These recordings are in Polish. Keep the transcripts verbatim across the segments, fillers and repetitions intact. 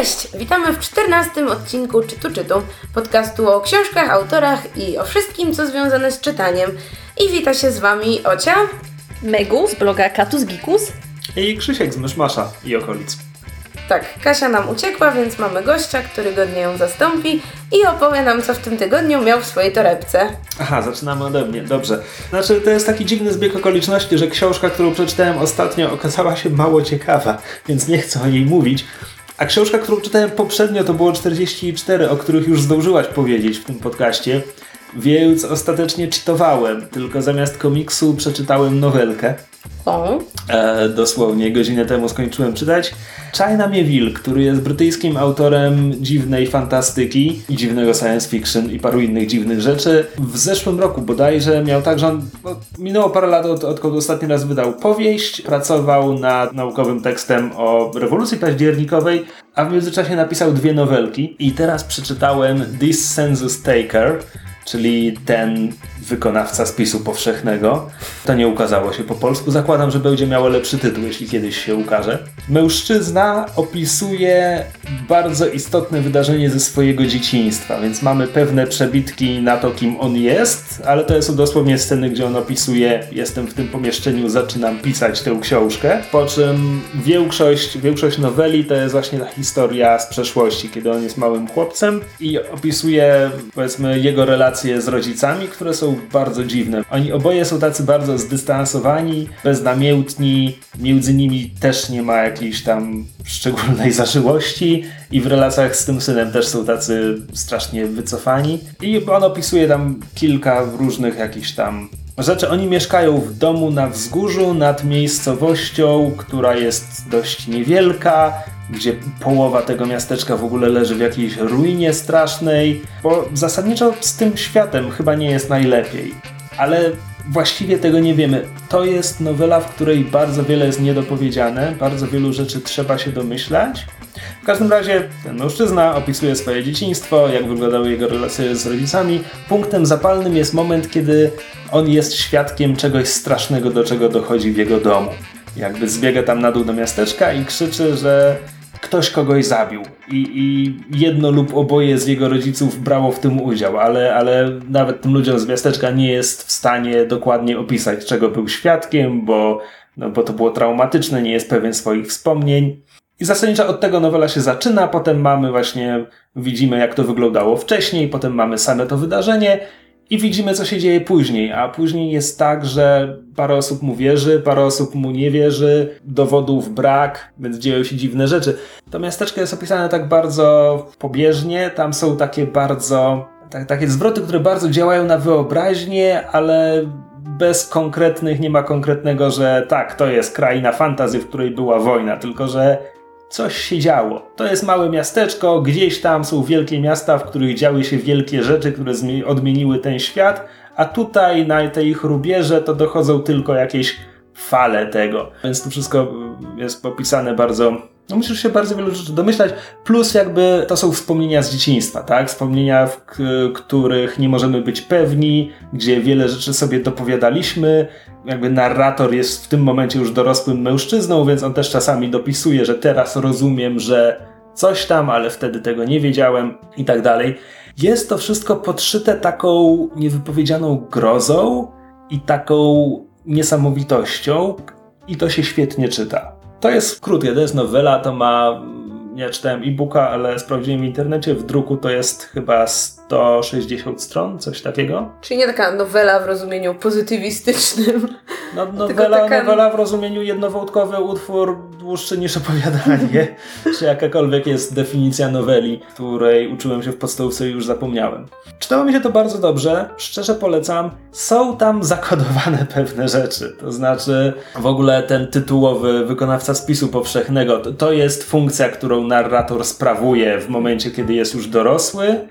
Cześć! Witamy w czternastym odcinku Czytu Czytu, podcastu o książkach, autorach i o wszystkim, co związane z czytaniem. I wita się z Wami Ocia, Megu z bloga Katus Gikus i Krzysiek z Myszmasza i okolic. Tak, Kasia nam uciekła, więc mamy gościa, który godnie ją zastąpi i opowie nam, co w tym tygodniu miał w swojej torebce. Aha, zaczynamy ode mnie, dobrze. Znaczy, to jest taki dziwny zbieg okoliczności, że książka, którą przeczytałem ostatnio, okazała się mało ciekawa, więc nie chcę o niej mówić. A książka, którą czytałem poprzednio, to było czterdzieści cztery, o których już zdążyłaś powiedzieć w tym podcaście, więc ostatecznie czytowałem, tylko zamiast komiksu przeczytałem nowelkę. O. E, dosłownie godzinę temu skończyłem czytać. China Miéville, który jest brytyjskim autorem dziwnej fantastyki i dziwnego science fiction i paru innych dziwnych rzeczy. W zeszłym roku bodajże miał tak, że on, minęło parę lat od, odkąd ostatni raz wydał powieść, pracował nad naukowym tekstem o rewolucji październikowej, a w międzyczasie napisał dwie nowelki i teraz przeczytałem This Sensus Taker, czyli ten wykonawca spisu powszechnego. To nie ukazało się po polsku. Zakładam, że będzie miało lepszy tytuł, jeśli kiedyś się ukaże. Mężczyzna opisuje bardzo istotne wydarzenie ze swojego dzieciństwa, więc mamy pewne przebitki na to, kim on jest, ale to są dosłownie sceny, gdzie on opisuje: jestem w tym pomieszczeniu, zaczynam pisać tę książkę, po czym większość, większość noweli to jest właśnie ta historia z przeszłości, kiedy on jest małym chłopcem i opisuje, powiedzmy, jego relacje z rodzicami, które są bardzo dziwne. Oni oboje są tacy bardzo zdystansowani, beznamiętni, między nimi też nie ma jakiejś tam szczególnej zażyłości i w relacjach z tym synem też są tacy strasznie wycofani. I on opisuje tam kilka różnych jakichś tam rzeczy. Oni mieszkają w domu na wzgórzu nad miejscowością, która jest dość niewielka, gdzie połowa tego miasteczka w ogóle leży w jakiejś ruinie strasznej, bo zasadniczo z tym światem chyba nie jest najlepiej. Ale właściwie tego nie wiemy. To jest nowela, w której bardzo wiele jest niedopowiedziane, bardzo wielu rzeczy trzeba się domyślać. W każdym razie ten mężczyzna opisuje swoje dzieciństwo, jak wyglądały jego relacje z rodzicami. Punktem zapalnym jest moment, kiedy on jest świadkiem czegoś strasznego, do czego dochodzi w jego domu. Jakby zbiega tam na dół do miasteczka i krzyczy, że ktoś kogoś zabił. I, i jedno lub oboje z jego rodziców brało w tym udział, ale, ale nawet tym ludziom z miasteczka nie jest w stanie dokładnie opisać, czego był świadkiem, bo, no, bo to było traumatyczne, nie jest pewien swoich wspomnień. I zasadniczo od tego nowela się zaczyna, potem mamy właśnie, widzimy, jak to wyglądało wcześniej, potem mamy same to wydarzenie i widzimy, co się dzieje później, a później jest tak, że parę osób mu wierzy, parę osób mu nie wierzy, dowodów brak, więc dzieją się dziwne rzeczy. To miasteczko jest opisane tak bardzo pobieżnie, tam są takie bardzo, tak, takie zwroty, które bardzo działają na wyobraźnię, ale bez konkretnych, nie ma konkretnego, że tak, to jest kraina fantasy, w której była wojna, tylko że coś się działo. To jest małe miasteczko, gdzieś tam są wielkie miasta, w których działy się wielkie rzeczy, które odmieniły ten świat, a tutaj na tej ich rubieże to dochodzą tylko jakieś fale tego. Więc to wszystko jest popisane bardzo... No musisz się bardzo wielu rzeczy domyślać, plus jakby to są wspomnienia z dzieciństwa, tak? Wspomnienia, w k- których nie możemy być pewni, gdzie wiele rzeczy sobie dopowiadaliśmy. Jakby narrator jest w tym momencie już dorosłym mężczyzną, więc on też czasami dopisuje, że teraz rozumiem, że coś tam, ale wtedy tego nie wiedziałem i tak dalej. Jest to wszystko podszyte taką niewypowiedzianą grozą i taką niesamowitością i to się świetnie czyta. To jest w krótkie, to jest nowela, to ma, ja czytałem e-booka, ale sprawdziłem w internecie, w druku to jest chyba sto sześćdziesiąt stron, coś takiego. Czyli nie taka nowela w rozumieniu pozytywistycznym. No, nowela, taka... nowela w rozumieniu jednowątkowy utwór dłuższy niż opowiadanie, czy jakakolwiek jest definicja noweli, której uczyłem się w podstawówce i już zapomniałem. Czytało mi się to bardzo dobrze, szczerze polecam. Są tam zakodowane pewne rzeczy, to znaczy w ogóle ten tytułowy wykonawca spisu powszechnego, to, to jest funkcja, którą narrator sprawuje w momencie, kiedy jest już dorosły.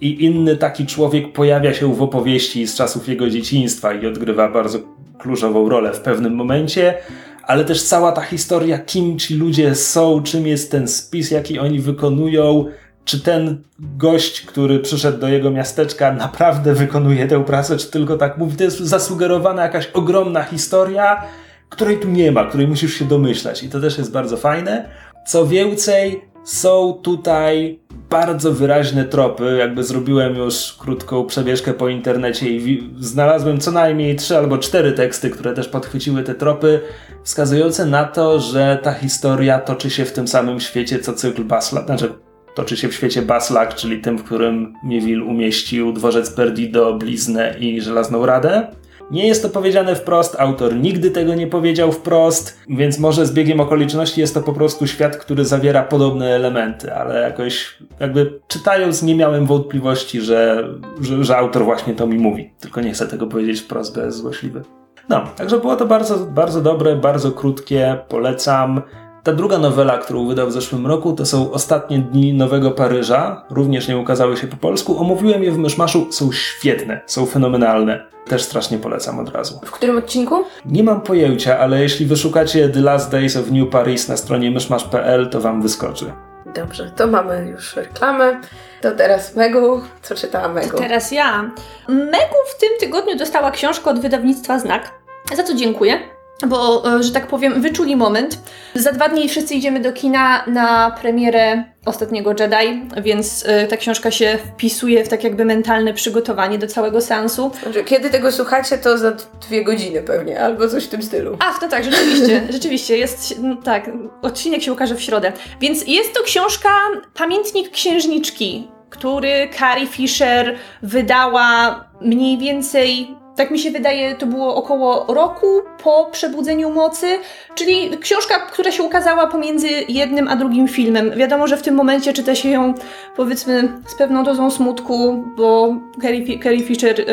I inny taki człowiek pojawia się w opowieści z czasów jego dzieciństwa i odgrywa bardzo kluczową rolę w pewnym momencie, ale też cała ta historia, kim ci ludzie są, czym jest ten spis, jaki oni wykonują, czy ten gość, który przyszedł do jego miasteczka, naprawdę wykonuje tę pracę, czy tylko tak mówi. To jest zasugerowana jakaś ogromna historia, której tu nie ma, której musisz się domyślać i to też jest bardzo fajne. Co więcej, Są tutaj bardzo wyraźne tropy, jakby zrobiłem już krótką przebieszkę po internecie i wi- znalazłem co najmniej trzy albo cztery teksty, które też podchwyciły te tropy, wskazujące na to, że ta historia toczy się w tym samym świecie co cykl Bas-Lag, znaczy toczy się w świecie Bas-Lag, czyli tym, w którym Miéville umieścił Dworzec Perdido, Bliznę i Żelazną Radę. Nie jest to powiedziane wprost, autor nigdy tego nie powiedział wprost, więc może z biegiem okoliczności jest to po prostu świat, który zawiera podobne elementy, ale jakoś jakby czytając nie miałem wątpliwości, że, że, że autor właśnie to mi mówi, tylko nie chcę tego powiedzieć wprost, bo jest złośliwy. No, także było to bardzo, bardzo dobre, bardzo krótkie, polecam. Ta druga nowela, którą wydał w zeszłym roku, to są Ostatnie Dni Nowego Paryża. Również nie ukazały się po polsku. Omówiłem je w Myszmaszu. Są świetne, są fenomenalne. Też strasznie polecam od razu. W którym odcinku? Nie mam pojęcia, ale jeśli wyszukacie The Last Days of New Paris na stronie myszmasz kropka p l, to wam wyskoczy. Dobrze, to mamy już reklamę. To teraz Megu. Co czytała Megu? To teraz ja. Megu w tym tygodniu dostała książkę od wydawnictwa Znak, za co dziękuję. Bo, że tak powiem, wyczuli moment. Za dwa dni wszyscy idziemy do kina na premierę Ostatniego Jedi, więc ta książka się wpisuje w tak jakby mentalne przygotowanie do całego seansu. Kiedy tego słuchacie, to za dwie godziny pewnie, albo coś w tym stylu. Ach, no tak, rzeczywiście, rzeczywiście, jest, no tak, odcinek się ukaże w środę. Więc jest to książka Pamiętnik Księżniczki, który Carrie Fisher wydała mniej więcej... Tak mi się wydaje, to było około roku po Przebudzeniu Mocy, czyli książka, która się ukazała pomiędzy jednym a drugim filmem. Wiadomo, że w tym momencie czyta się ją, powiedzmy, z pewną dozą smutku, bo Carrie, Carrie Fisher y,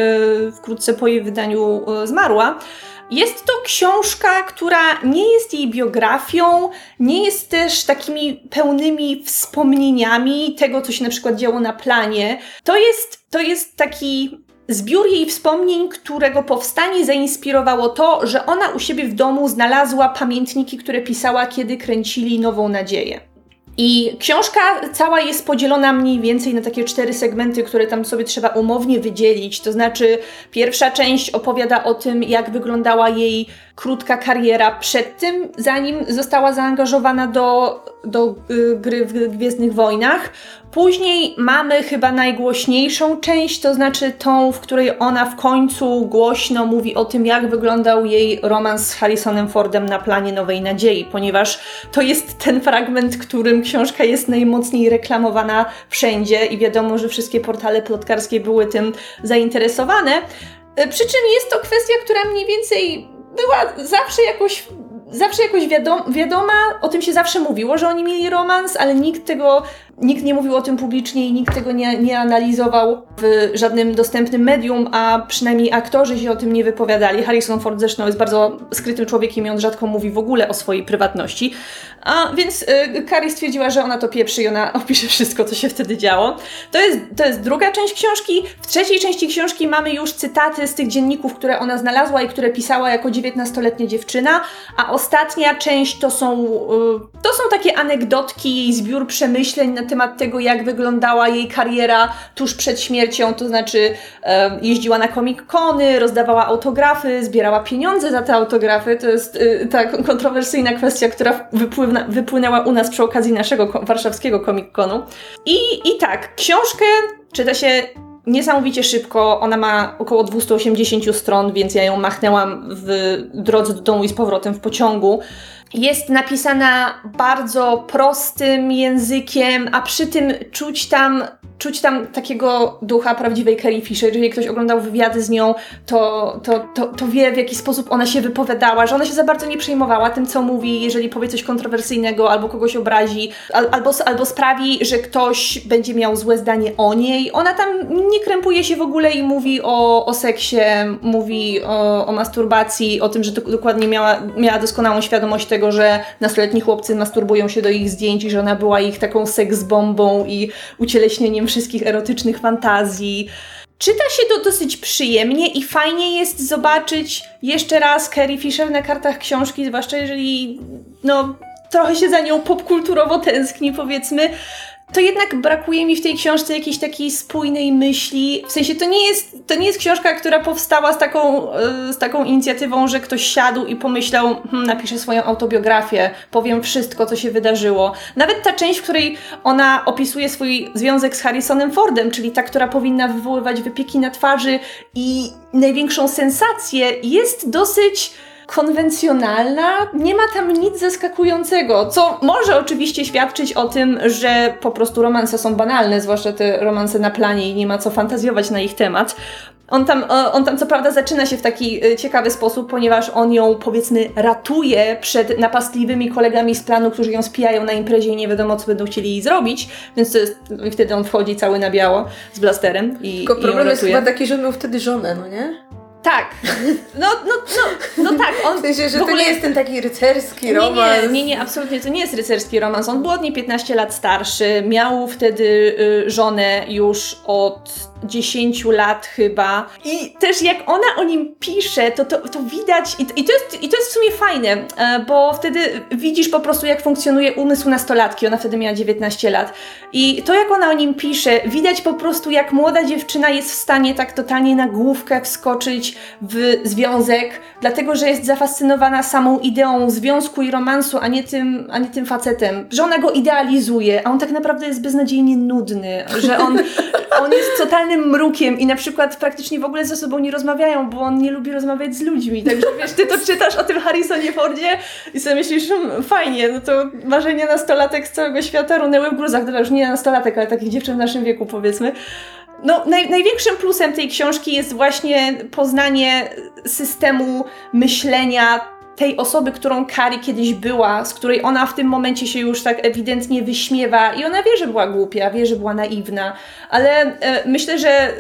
wkrótce po jej wydaniu y, zmarła. Jest to książka, która nie jest jej biografią, nie jest też takimi pełnymi wspomnieniami tego, co się na przykład działo na planie. To jest, to jest taki... zbiór jej wspomnień, którego powstanie zainspirowało to, że ona u siebie w domu znalazła pamiętniki, które pisała, kiedy kręcili Nową Nadzieję. I książka cała jest podzielona mniej więcej na takie cztery segmenty, które tam sobie trzeba umownie wydzielić. To znaczy pierwsza część opowiada o tym, jak wyglądała jej krótka kariera przed tym, zanim została zaangażowana do, do y, gry w Gwiezdnych Wojnach. Później mamy chyba najgłośniejszą część, to znaczy tą, w której ona w końcu głośno mówi o tym, jak wyglądał jej romans z Harrisonem Fordem na planie Nowej Nadziei, ponieważ to jest ten fragment, którym książka jest najmocniej reklamowana wszędzie i wiadomo, że wszystkie portale plotkarskie były tym zainteresowane. Przy czym jest to kwestia, która mniej więcej była zawsze jakoś... Zawsze jakoś wiadomo, wiadoma, o tym się zawsze mówiło, że oni mieli romans, ale nikt tego, nikt nie mówił o tym publicznie i nikt tego nie, nie analizował w żadnym dostępnym medium, a przynajmniej aktorzy się o tym nie wypowiadali. Harrison Ford zresztą jest bardzo skrytym człowiekiem i on rzadko mówi w ogóle o swojej prywatności. A więc y, Carrie stwierdziła, że ona to pieprzy i ona opisze wszystko, co się wtedy działo. To jest, to jest druga część książki. W trzeciej części książki mamy już cytaty z tych dzienników, które ona znalazła i które pisała jako dziewiętnastoletnia dziewczyna, a ostatnia część to są, to są takie anegdotki, jej zbiór przemyśleń na temat tego, jak wyglądała jej kariera tuż przed śmiercią, to znaczy jeździła na Comic-Cony, rozdawała autografy, zbierała pieniądze za te autografy. To jest ta kontrowersyjna kwestia, która wypływa, wypłynęła u nas przy okazji naszego warszawskiego Comic-Conu. I, i tak, książkę czyta się niesamowicie szybko, ona ma około dwieście osiemdziesiąt stron, więc ja ją machnęłam w drodze do domu i z powrotem w pociągu. Jest napisana bardzo prostym językiem, a przy tym czuć tam, czuć tam takiego ducha prawdziwej Carrie Fisher. Jeżeli ktoś oglądał wywiady z nią, to, to, to, to wie, w jaki sposób ona się wypowiadała, że ona się za bardzo nie przejmowała tym, co mówi, jeżeli powie coś kontrowersyjnego, albo kogoś obrazi, al, albo, albo sprawi, że ktoś będzie miał złe zdanie o niej. Ona tam nie krępuje się w ogóle i mówi o, o seksie, mówi o, o masturbacji, o tym, że do, dokładnie miała, miała doskonałą świadomość tego, Tego, że nastoletni chłopcy masturbują się do ich zdjęć i że ona była ich taką seks-bombą i ucieleśnieniem wszystkich erotycznych fantazji. Czyta się to dosyć przyjemnie i fajnie jest zobaczyć jeszcze raz Carrie Fisher na kartach książki, zwłaszcza jeżeli no, trochę się za nią popkulturowo tęskni, powiedzmy. to jednak brakuje mi w tej książce jakiejś takiej spójnej myśli. W sensie to nie jest, to nie jest książka, która powstała z taką, z taką inicjatywą, że ktoś siadł i pomyślał, hm, napiszę swoją autobiografię, powiem wszystko, co się wydarzyło. Nawet ta część, w której ona opisuje swój związek z Harrisonem Fordem, czyli ta, która powinna wywoływać wypieki na twarzy i największą sensację, jest dosyć konwencjonalna, nie ma tam nic zaskakującego, co może oczywiście świadczyć o tym, że po prostu romanse są banalne, zwłaszcza te romanse na planie i nie ma co fantazjować na ich temat. On tam, on tam co prawda zaczyna się w taki ciekawy sposób, ponieważ on ją, powiedzmy, ratuje przed napastliwymi kolegami z planu, którzy ją spijają na imprezie i nie wiadomo, co będą chcieli jej zrobić, więc to jest, i wtedy on wchodzi cały na biało z blasterem i Tylko i problem ją jest chyba taki, że miał wtedy żonę, no nie? Tak, no, no, no, no tak. On w sensie, że w ogóle... to nie jest ten taki rycerski romans. Nie, nie, nie, nie, absolutnie to nie jest rycerski romans. On był od niej piętnaście lat starszy, miał wtedy y, żonę już od dziesięć lat chyba. I też jak ona o nim pisze, to, to, to widać, i, i, to jest, i to jest w sumie fajne, bo wtedy widzisz po prostu, jak funkcjonuje umysł nastolatki. Ona wtedy miała dziewiętnaście lat. I to, jak ona o nim pisze, widać po prostu, jak młoda dziewczyna jest w stanie tak totalnie na główkę wskoczyć w związek, dlatego że jest zafascynowana samą ideą związku i romansu, a nie tym, a nie tym facetem. Że ona go idealizuje, a on tak naprawdę jest beznadziejnie nudny, że on, on jest totalnym mrukiem i na przykład praktycznie w ogóle ze sobą nie rozmawiają, bo on nie lubi rozmawiać z ludźmi. Także wiesz, ty to czytasz o tym Harrisonie Fordzie i sobie myślisz, mmm, fajnie, no to marzenia nastolatek z całego świata runęły w gruzach. Dobra, już nie nastolatek, ale takich dziewczyn w naszym wieku, powiedzmy. No, naj, największym plusem tej książki jest właśnie poznanie systemu myślenia tej osoby, którą Carrie kiedyś była, z której ona w tym momencie się już tak ewidentnie wyśmiewa i ona wie, że była głupia, wie, że była naiwna, ale e, myślę, że e,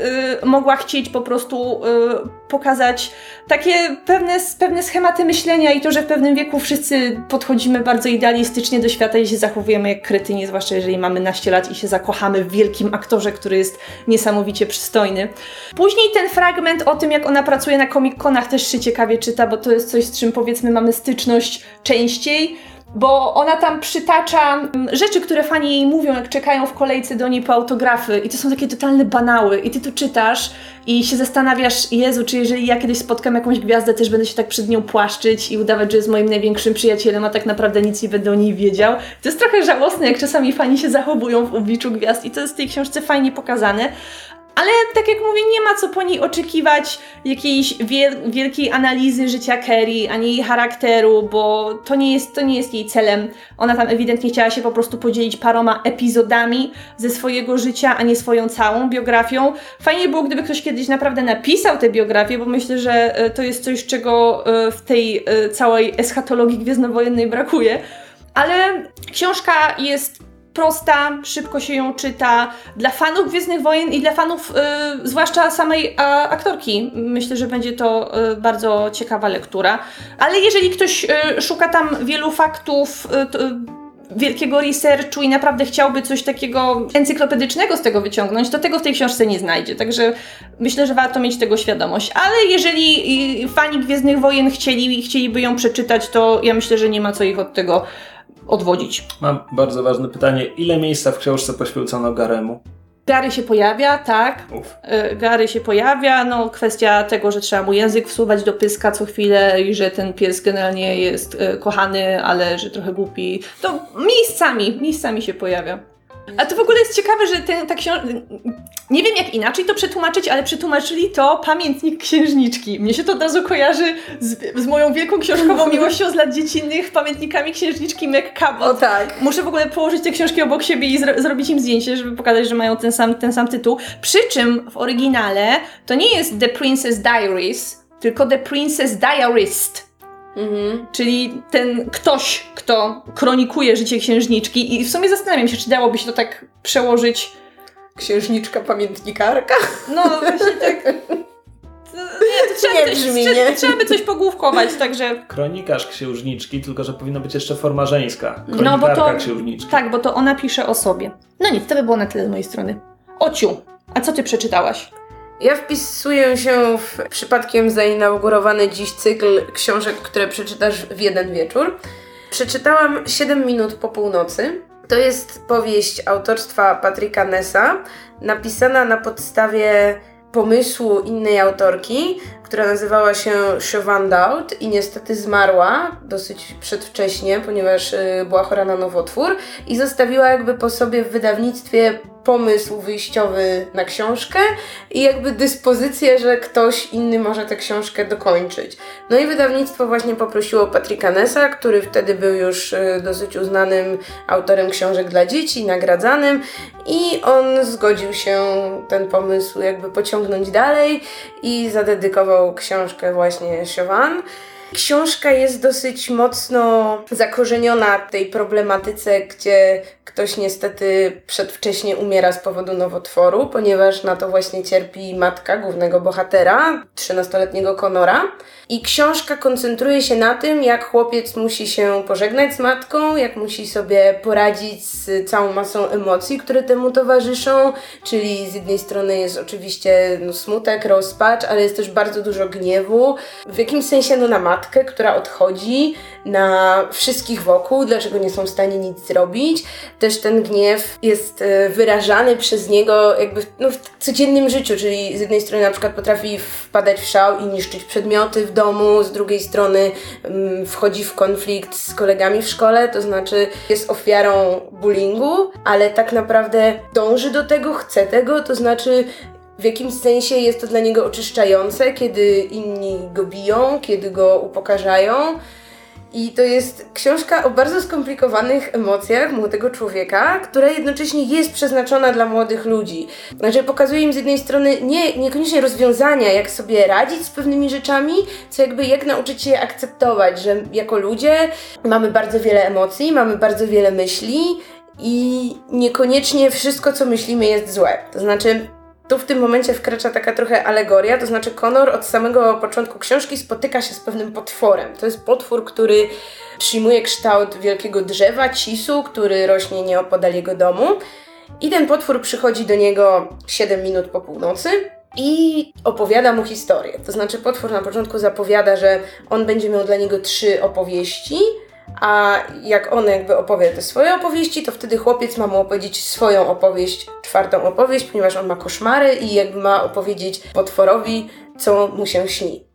mogła chcieć po prostu e, pokazać takie pewne, pewne schematy myślenia i to, że w pewnym wieku wszyscy podchodzimy bardzo idealistycznie do świata i się zachowujemy jak kretyni, zwłaszcza jeżeli mamy naście lat i się zakochamy w wielkim aktorze, który jest niesamowicie przystojny. Później ten fragment o tym, jak ona pracuje na Comic-Conach, też się ciekawie czyta, bo to jest coś, z czym powiedzmy mamy styczność częściej, bo ona tam przytacza rzeczy, które fani jej mówią, jak czekają w kolejce do niej po autografy i to są takie totalne banały i ty to czytasz i się zastanawiasz, Jezu, czy jeżeli ja kiedyś spotkam jakąś gwiazdę, też będę się tak przed nią płaszczyć i udawać, że jest moim największym przyjacielem, a tak naprawdę nic nie będę o niej wiedział. To jest trochę żałosne, jak czasami fani się zachowują w obliczu gwiazd i to jest w tej książce fajnie pokazane. Ale tak jak mówię, nie ma co po niej oczekiwać jakiejś wiel- wielkiej analizy życia Carrie, ani jej charakteru, bo to nie jest, to nie jest jej celem. Ona tam ewidentnie chciała się po prostu podzielić paroma epizodami ze swojego życia, a nie swoją całą biografią. Fajnie było, gdyby ktoś kiedyś naprawdę napisał tę biografię, bo myślę, że to jest coś, czego w tej całej eschatologii gwiezdnowojennej brakuje. Ale książka jest prosta, szybko się ją czyta, dla fanów Gwiezdnych Wojen i dla fanów y, zwłaszcza samej a, aktorki. Myślę, że będzie to y, bardzo ciekawa lektura. Ale jeżeli ktoś y, szuka tam wielu faktów, y, t, wielkiego researchu i naprawdę chciałby coś takiego encyklopedycznego z tego wyciągnąć, to tego w tej książce nie znajdzie. Także myślę, że warto mieć tego świadomość. Ale jeżeli y, fani Gwiezdnych Wojen chcieli, chcieliby ją przeczytać, to ja myślę, że nie ma co ich od tego odwodzić. Mam bardzo ważne pytanie. Ile miejsca w książce poświęcono Garemu? Gary się pojawia, tak. Y, Gary się pojawia. No, kwestia tego, że trzeba mu język wsuwać do pyska co chwilę i że ten pies generalnie jest y, kochany, ale że trochę głupi. To miejscami, miejscami się pojawia. A to w ogóle jest ciekawe, że ten, ta książka... Nie wiem, jak inaczej to przetłumaczyć, ale przetłumaczyli to Pamiętnik Księżniczki. Mnie się to od razu kojarzy z, z moją wielką książkową miłością z lat dziecinnych, Pamiętnikami Księżniczki Meg Cabot. O tak. Muszę w ogóle położyć te książki obok siebie i zro- zrobić im zdjęcie, żeby pokazać, że mają ten sam, ten sam tytuł. Przy czym w oryginale to nie jest The Princess Diaries, tylko The Princess Diarist. Mhm. Czyli ten ktoś, kto kronikuje życie księżniczki i w sumie zastanawiam się, czy dałoby się to tak przełożyć... Księżniczka pamiętnikarka? No właśnie tak... To, nie, to trzeba, nie coś, brzmi, nie? Trzeba by coś pogłówkować, także... Kronikarz księżniczki, tylko że powinno być jeszcze forma żeńska. Kronikarka no, bo to, księżniczki. Tak, bo to ona pisze o sobie. No nic, to by było na tyle z mojej strony. Ociu, a co ty przeczytałaś? Ja wpisuję się w przypadkiem zainaugurowany dziś cykl książek, które przeczytasz w jeden wieczór. Przeczytałam siedem minut po północy To jest powieść autorstwa Patricka Nessa, napisana na podstawie pomysłu innej autorki, która nazywała się Siobhan Dowd i niestety zmarła dosyć przedwcześnie, ponieważ y, była chora na nowotwór i zostawiła jakby po sobie w wydawnictwie pomysł wyjściowy na książkę i jakby dyspozycję, że ktoś inny może tę książkę dokończyć. No i wydawnictwo właśnie poprosiło Patricka Nessa, który wtedy był już y, dosyć uznanym autorem książek dla dzieci, nagradzanym, i on zgodził się ten pomysł jakby pociągnąć dalej i zadedykował książkę właśnie Siobhan. Książka jest dosyć mocno zakorzeniona w tej problematyce, gdzie ktoś niestety przedwcześnie umiera z powodu nowotworu, ponieważ na to właśnie cierpi matka głównego bohatera, trzynastoletniego Conora. I książka koncentruje się na tym, jak chłopiec musi się pożegnać z matką, jak musi sobie poradzić z całą masą emocji, które temu towarzyszą, czyli z jednej strony jest oczywiście no, smutek, rozpacz, ale jest też bardzo dużo gniewu, w jakimś sensie no, na matkę, która odchodzi, na wszystkich wokół, dlaczego nie są w stanie nic zrobić. Też ten gniew jest wyrażany przez niego jakby no, w codziennym życiu, czyli z jednej strony na przykład potrafi wpadać w szał i niszczyć przedmioty w domu, z drugiej strony wchodzi w konflikt z kolegami w szkole, to znaczy jest ofiarą bullyingu, ale tak naprawdę dąży do tego, chce tego, to znaczy w jakimś sensie jest to dla niego oczyszczające, kiedy inni go biją, kiedy go upokarzają. I to jest książka o bardzo skomplikowanych emocjach młodego człowieka, która jednocześnie jest przeznaczona dla młodych ludzi. Znaczy pokazuje im z jednej strony nie, niekoniecznie rozwiązania, jak sobie radzić z pewnymi rzeczami, co jakby jak nauczyć się akceptować, że jako ludzie mamy bardzo wiele emocji, mamy bardzo wiele myśli i niekoniecznie wszystko, co myślimy, jest złe. To znaczy tu w tym momencie wkracza taka trochę alegoria, to znaczy Conor od samego początku książki spotyka się z pewnym potworem. To jest potwór, który przyjmuje kształt wielkiego drzewa, cisu, który rośnie nieopodal jego domu. I ten potwór przychodzi do niego siedem minut po północy i opowiada mu historię. To znaczy potwór na początku zapowiada, że on będzie miał dla niego trzy opowieści, a jak on jakby opowie te swoje opowieści, to wtedy chłopiec ma mu opowiedzieć swoją opowieść, czwartą opowieść, ponieważ on ma koszmary i jakby ma opowiedzieć potworowi, co mu się śni.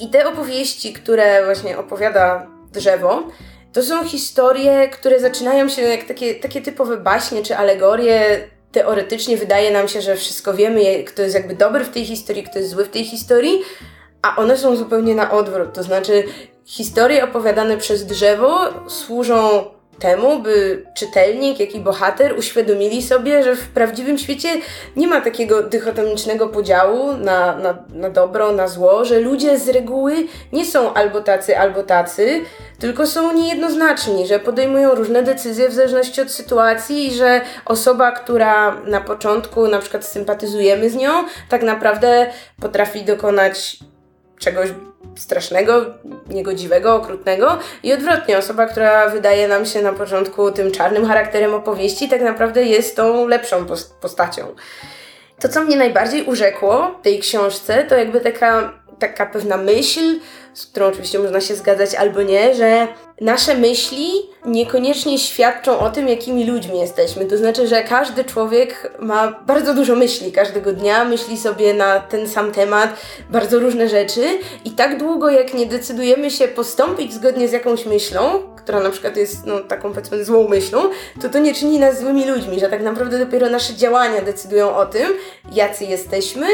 I te opowieści, które właśnie opowiada drzewo, to są historie, które zaczynają się jak takie, takie typowe baśnie czy alegorie. Teoretycznie wydaje nam się, że wszystko wiemy, kto jest jakby dobry w tej historii, kto jest zły w tej historii, a one są zupełnie na odwrót, to znaczy historie opowiadane przez drzewo służą temu, by czytelnik, jak i bohater uświadomili sobie, że w prawdziwym świecie nie ma takiego dychotomicznego podziału na, na, na dobro, na zło, że ludzie z reguły nie są albo tacy, albo tacy, tylko są niejednoznaczni, że podejmują różne decyzje w zależności od sytuacji i że osoba, która na początku na przykład sympatyzujemy z nią, tak naprawdę potrafi dokonać czegoś strasznego, niegodziwego, okrutnego i odwrotnie, osoba, która wydaje nam się na początku tym czarnym charakterem opowieści, tak naprawdę jest tą lepszą postacią. To, co mnie najbardziej urzekło w tej książce, to jakby taka, taka pewna myśl, z którą oczywiście można się zgadzać albo nie, że nasze myśli niekoniecznie świadczą o tym, jakimi ludźmi jesteśmy. To znaczy, że każdy człowiek ma bardzo dużo myśli każdego dnia, myśli sobie na ten sam temat bardzo różne rzeczy i tak długo, jak nie decydujemy się postąpić zgodnie z jakąś myślą, która na przykład jest no, taką powiedzmy złą myślą, to to nie czyni nas złymi ludźmi, że tak naprawdę dopiero nasze działania decydują o tym, jacy jesteśmy,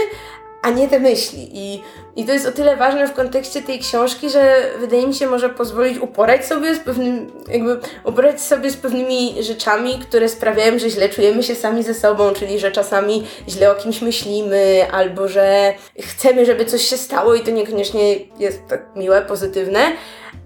a nie te myśli. I, I to jest o tyle ważne w kontekście tej książki, że wydaje mi się może pozwolić uporać sobie z pewnym, jakby uporać sobie z pewnymi rzeczami, które sprawiają, że źle czujemy się sami ze sobą, czyli że czasami źle o kimś myślimy, albo że chcemy, żeby coś się stało i to niekoniecznie jest tak miłe, pozytywne,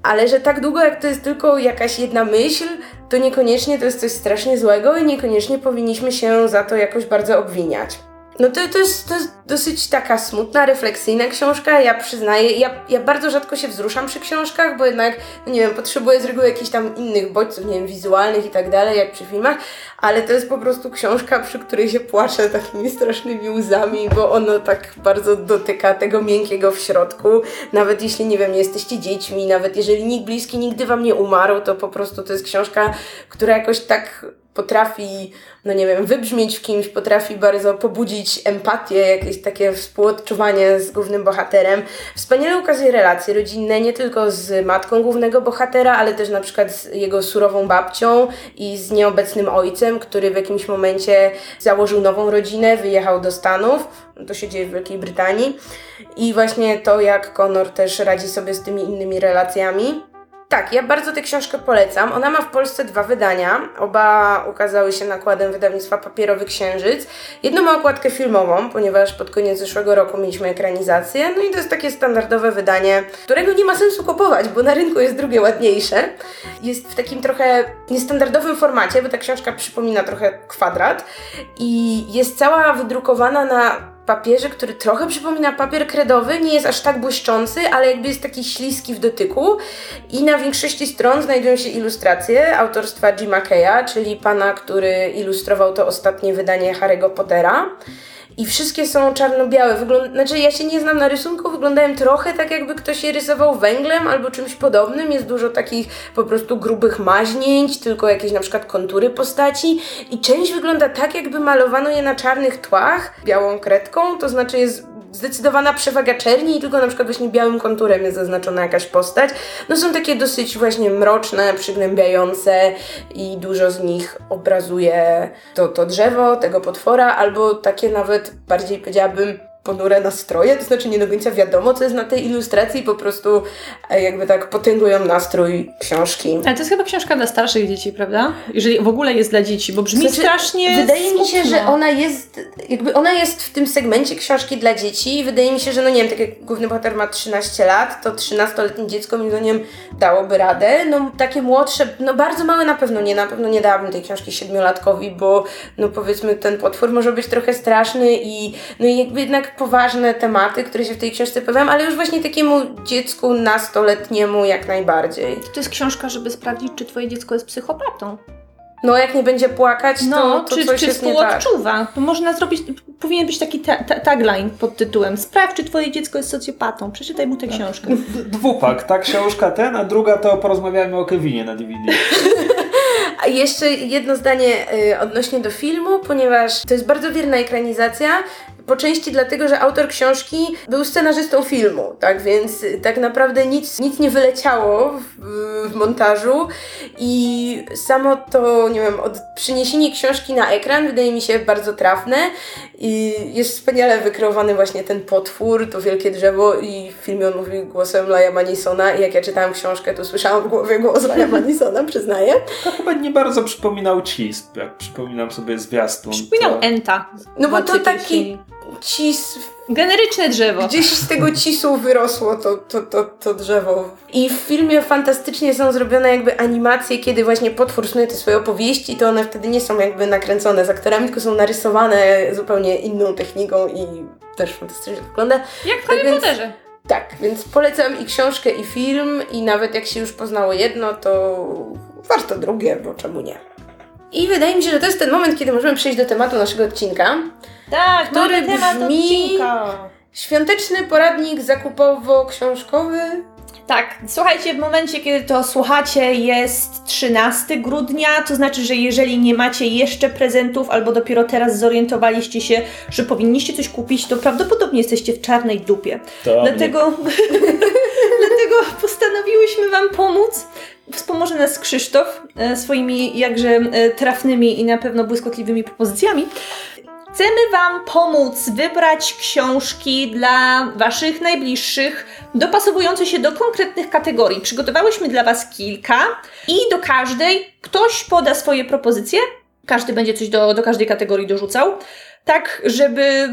ale że tak długo jak to jest tylko jakaś jedna myśl, to niekoniecznie to jest coś strasznie złego i niekoniecznie powinniśmy się za to jakoś bardzo obwiniać. No to, to, jest, to jest dosyć taka smutna, refleksyjna książka, ja przyznaję, ja, ja bardzo rzadko się wzruszam przy książkach, bo jednak, no nie wiem, potrzebuję z reguły jakichś tam innych bodźców, nie wiem, wizualnych i tak dalej, jak przy filmach, ale to jest po prostu książka, przy której się płaczę takimi strasznymi łzami, bo ono tak bardzo dotyka tego miękkiego w środku, nawet jeśli, nie wiem, nie jesteście dziećmi, nawet jeżeli nikt bliski nigdy wam nie umarł, to po prostu to jest książka, która jakoś tak potrafi, no nie wiem, wybrzmieć w kimś, potrafi bardzo pobudzić empatię, jakieś takie współodczuwanie z głównym bohaterem. Wspaniale ukazuje relacje rodzinne, nie tylko z matką głównego bohatera, ale też na przykład z jego surową babcią i z nieobecnym ojcem, który w jakimś momencie założył nową rodzinę, wyjechał do Stanów, to się dzieje w Wielkiej Brytanii, i właśnie to, jak Connor też radzi sobie z tymi innymi relacjami. Tak, ja bardzo tę książkę polecam. Ona ma w Polsce dwa wydania. Oba ukazały się nakładem wydawnictwa Papierowy Księżyc. Jedno ma okładkę filmową, ponieważ pod koniec zeszłego roku mieliśmy ekranizację. No i to jest takie standardowe wydanie, którego nie ma sensu kupować, bo na rynku jest drugie ładniejsze. Jest w takim trochę niestandardowym formacie, bo ta książka przypomina trochę kwadrat. I jest cała wydrukowana na papierze, który trochę przypomina papier kredowy, nie jest aż tak błyszczący, ale jakby jest taki śliski w dotyku, i na większości stron znajdują się ilustracje autorstwa Jima Kaya, czyli pana, który ilustrował to ostatnie wydanie Harry'ego Pottera. I wszystkie są czarno-białe. Wygląd- znaczy ja się nie znam na rysunku, wyglądają trochę tak, jakby ktoś je rysował węglem albo czymś podobnym. Jest dużo takich po prostu grubych maźnięć, tylko jakieś na przykład kontury postaci, i część wygląda tak, jakby malowano je na czarnych tłach białą kredką, to znaczy jest zdecydowana przewaga czerni i tylko na przykład właśnie białym konturem jest zaznaczona jakaś postać. No są takie dosyć właśnie mroczne, przygnębiające, i dużo z nich obrazuje to, to drzewo, tego potwora, albo takie nawet bardziej, powiedziałabym, ponure nastroje, to znaczy nie do końca wiadomo, co jest na tej ilustracji, po prostu jakby tak potęgują nastrój książki. Ale to jest chyba książka dla starszych dzieci, prawda? Jeżeli w ogóle jest dla dzieci, bo brzmi, znaczy, strasznie wydaje smutno. Mi się, że ona jest jakby ona jest w tym segmencie książki dla dzieci i wydaje mi się, że no nie wiem, tak jak główny bohater ma trzynaście lat, to trzynastoletnie dziecko mi, no nie wiem, dałoby radę. No takie młodsze, no bardzo małe na pewno nie, na pewno nie dałabym tej książki siedmiolatkowi, bo no powiedzmy ten potwór może być trochę straszny i no i jakby jednak poważne tematy, które się w tej książce pojawiają, ale już właśnie takiemu dziecku nastoletniemu jak najbardziej. To jest książka, żeby sprawdzić, czy twoje dziecko jest psychopatą. No, jak nie będzie płakać, to, no, to czy, coś czy jest nie tak. Odczuwa. To można zrobić, powinien być taki ta, ta, tagline pod tytułem: sprawdź, czy twoje dziecko jest socjopatą. Przeczytaj mu tę książkę. Dwupak, ta książka ten, a druga to porozmawiajmy o Kevinie na D V D. A jeszcze jedno zdanie y, odnośnie do filmu, ponieważ to jest bardzo wierna ekranizacja, po części dlatego, że autor książki był scenarzystą filmu, tak więc tak naprawdę nic, nic nie wyleciało w, w montażu, i samo to, nie wiem, od, przyniesienie książki na ekran wydaje mi się bardzo trafne, i jest wspaniale wykreowany właśnie ten potwór, to wielkie drzewo, i w filmie on mówi głosem Laya Manisona, i jak ja czytałam książkę, to słyszałam w głowie głos Laya Manisona, przyznaję. To chyba nie bardzo przypominał Cisp, jak przypominam sobie zwiastun. Przypominał to... Enta. No bo to taki... Cis... Generyczne drzewo. Gdzieś z tego cisu wyrosło to, to, to, to drzewo. I w filmie fantastycznie są zrobione jakby animacje, kiedy właśnie potwór snuje te swoje opowieści, to one wtedy nie są jakby nakręcone z aktorami, tylko są narysowane zupełnie inną techniką i też fantastycznie wygląda. Jak w Harry Potterze. Tak, więc polecam i książkę, i film, i nawet jak się już poznało jedno, to warto drugie, bo czemu nie. I wydaje mi się, że to jest ten moment, kiedy możemy przejść do tematu naszego odcinka. Tak, który brzmi świąteczny poradnik zakupowo-książkowy. Tak, słuchajcie, w momencie, kiedy to słuchacie, jest trzynastego grudnia, to znaczy, że jeżeli nie macie jeszcze prezentów albo dopiero teraz zorientowaliście się, że powinniście coś kupić, to prawdopodobnie jesteście w czarnej dupie. To dlatego, dlatego postanowiłyśmy wam pomóc. Wspomoże nas Krzysztof swoimi jakże trafnymi i na pewno błyskotliwymi propozycjami. Chcemy wam pomóc wybrać książki dla waszych najbliższych, dopasowujące się do konkretnych kategorii. Przygotowałyśmy dla was kilka i do każdej ktoś poda swoje propozycje. Każdy będzie coś do, do każdej kategorii dorzucał. Tak, żeby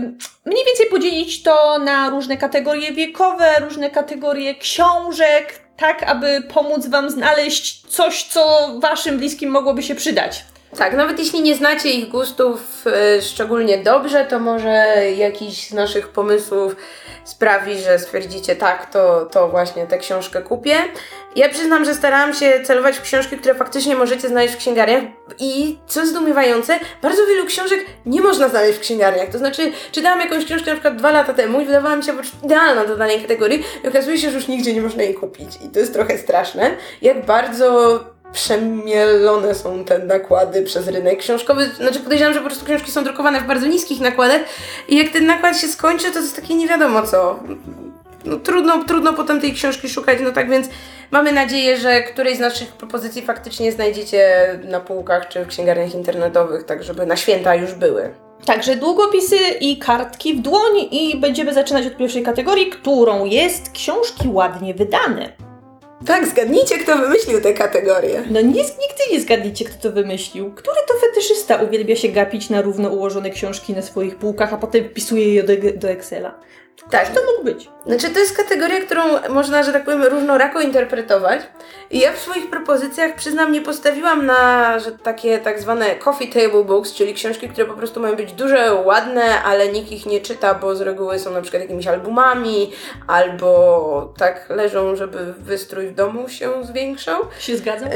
mniej więcej podzielić to na różne kategorie wiekowe, różne kategorie książek, tak aby pomóc wam znaleźć coś, co waszym bliskim mogłoby się przydać. Tak, nawet jeśli nie znacie ich gustów yy, szczególnie dobrze, to może jakiś z naszych pomysłów sprawi, że stwierdzicie, tak, to, to właśnie tę książkę kupię. Ja przyznam, że starałam się celować w książki, które faktycznie możecie znaleźć w księgarniach, i co zdumiewające, bardzo wielu książek nie można znaleźć w księgarniach. To znaczy, czytałam jakąś książkę na przykład dwa lata temu i wydawała mi się idealna do danej kategorii i okazuje się, że już nigdzie nie można jej kupić, i to jest trochę straszne, jak bardzo przemielone są te nakłady przez rynek książkowy. Znaczy podejrzewam, że po prostu książki są drukowane w bardzo niskich nakładach i jak ten nakład się skończy, to jest takie nie wiadomo co. No, trudno, trudno potem tej książki szukać, no tak więc mamy nadzieję, że którejś z naszych propozycji faktycznie znajdziecie na półkach czy w księgarniach internetowych, tak żeby na święta już były. Także długopisy i kartki w dłoń i będziemy zaczynać od pierwszej kategorii, którą jest książki ładnie wydane. Tak, zgadnijcie, kto wymyślił tę kategorię. No nie, nigdy nie zgadnijcie, kto to wymyślił. Który to fetyszysta uwielbia się gapić na równo ułożone książki na swoich półkach, a potem wpisuje je do, do Excela? Tak, to mógł być. Znaczy to jest kategoria, którą można, że tak powiem, różnorako interpretować. I ja w swoich propozycjach, przyznam, nie postawiłam na że takie tak zwane coffee table books, czyli książki, które po prostu mają być duże, ładne, ale nikt ich nie czyta, bo z reguły są na przykład jakimiś albumami, albo tak leżą, żeby wystrój w domu się zwiększał. Się zgadzam. Y-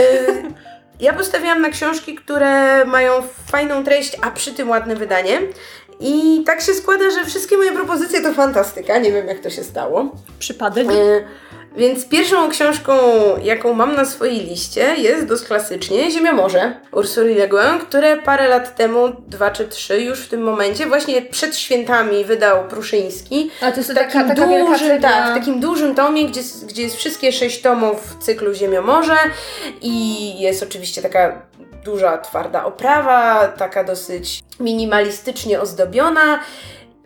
Ja postawiłam na książki, które mają fajną treść, a przy tym ładne wydanie. I tak się składa, że wszystkie moje propozycje to fantastyka. Nie wiem, jak to się stało. Przypadek. E, więc pierwszą książką, jaką mam na swojej liście, jest dość klasycznie Ziemia Morze Ursuli Le Guin, które parę lat temu, dwa czy trzy już w tym momencie, właśnie przed świętami wydał Pruszyński. A to jest taka, taka wielka cena. Tak, w takim dużym tomie, gdzie, gdzie jest wszystkie sześć tomów cyklu Ziemia Morze i jest oczywiście taka duża, twarda oprawa, taka dosyć minimalistycznie ozdobiona.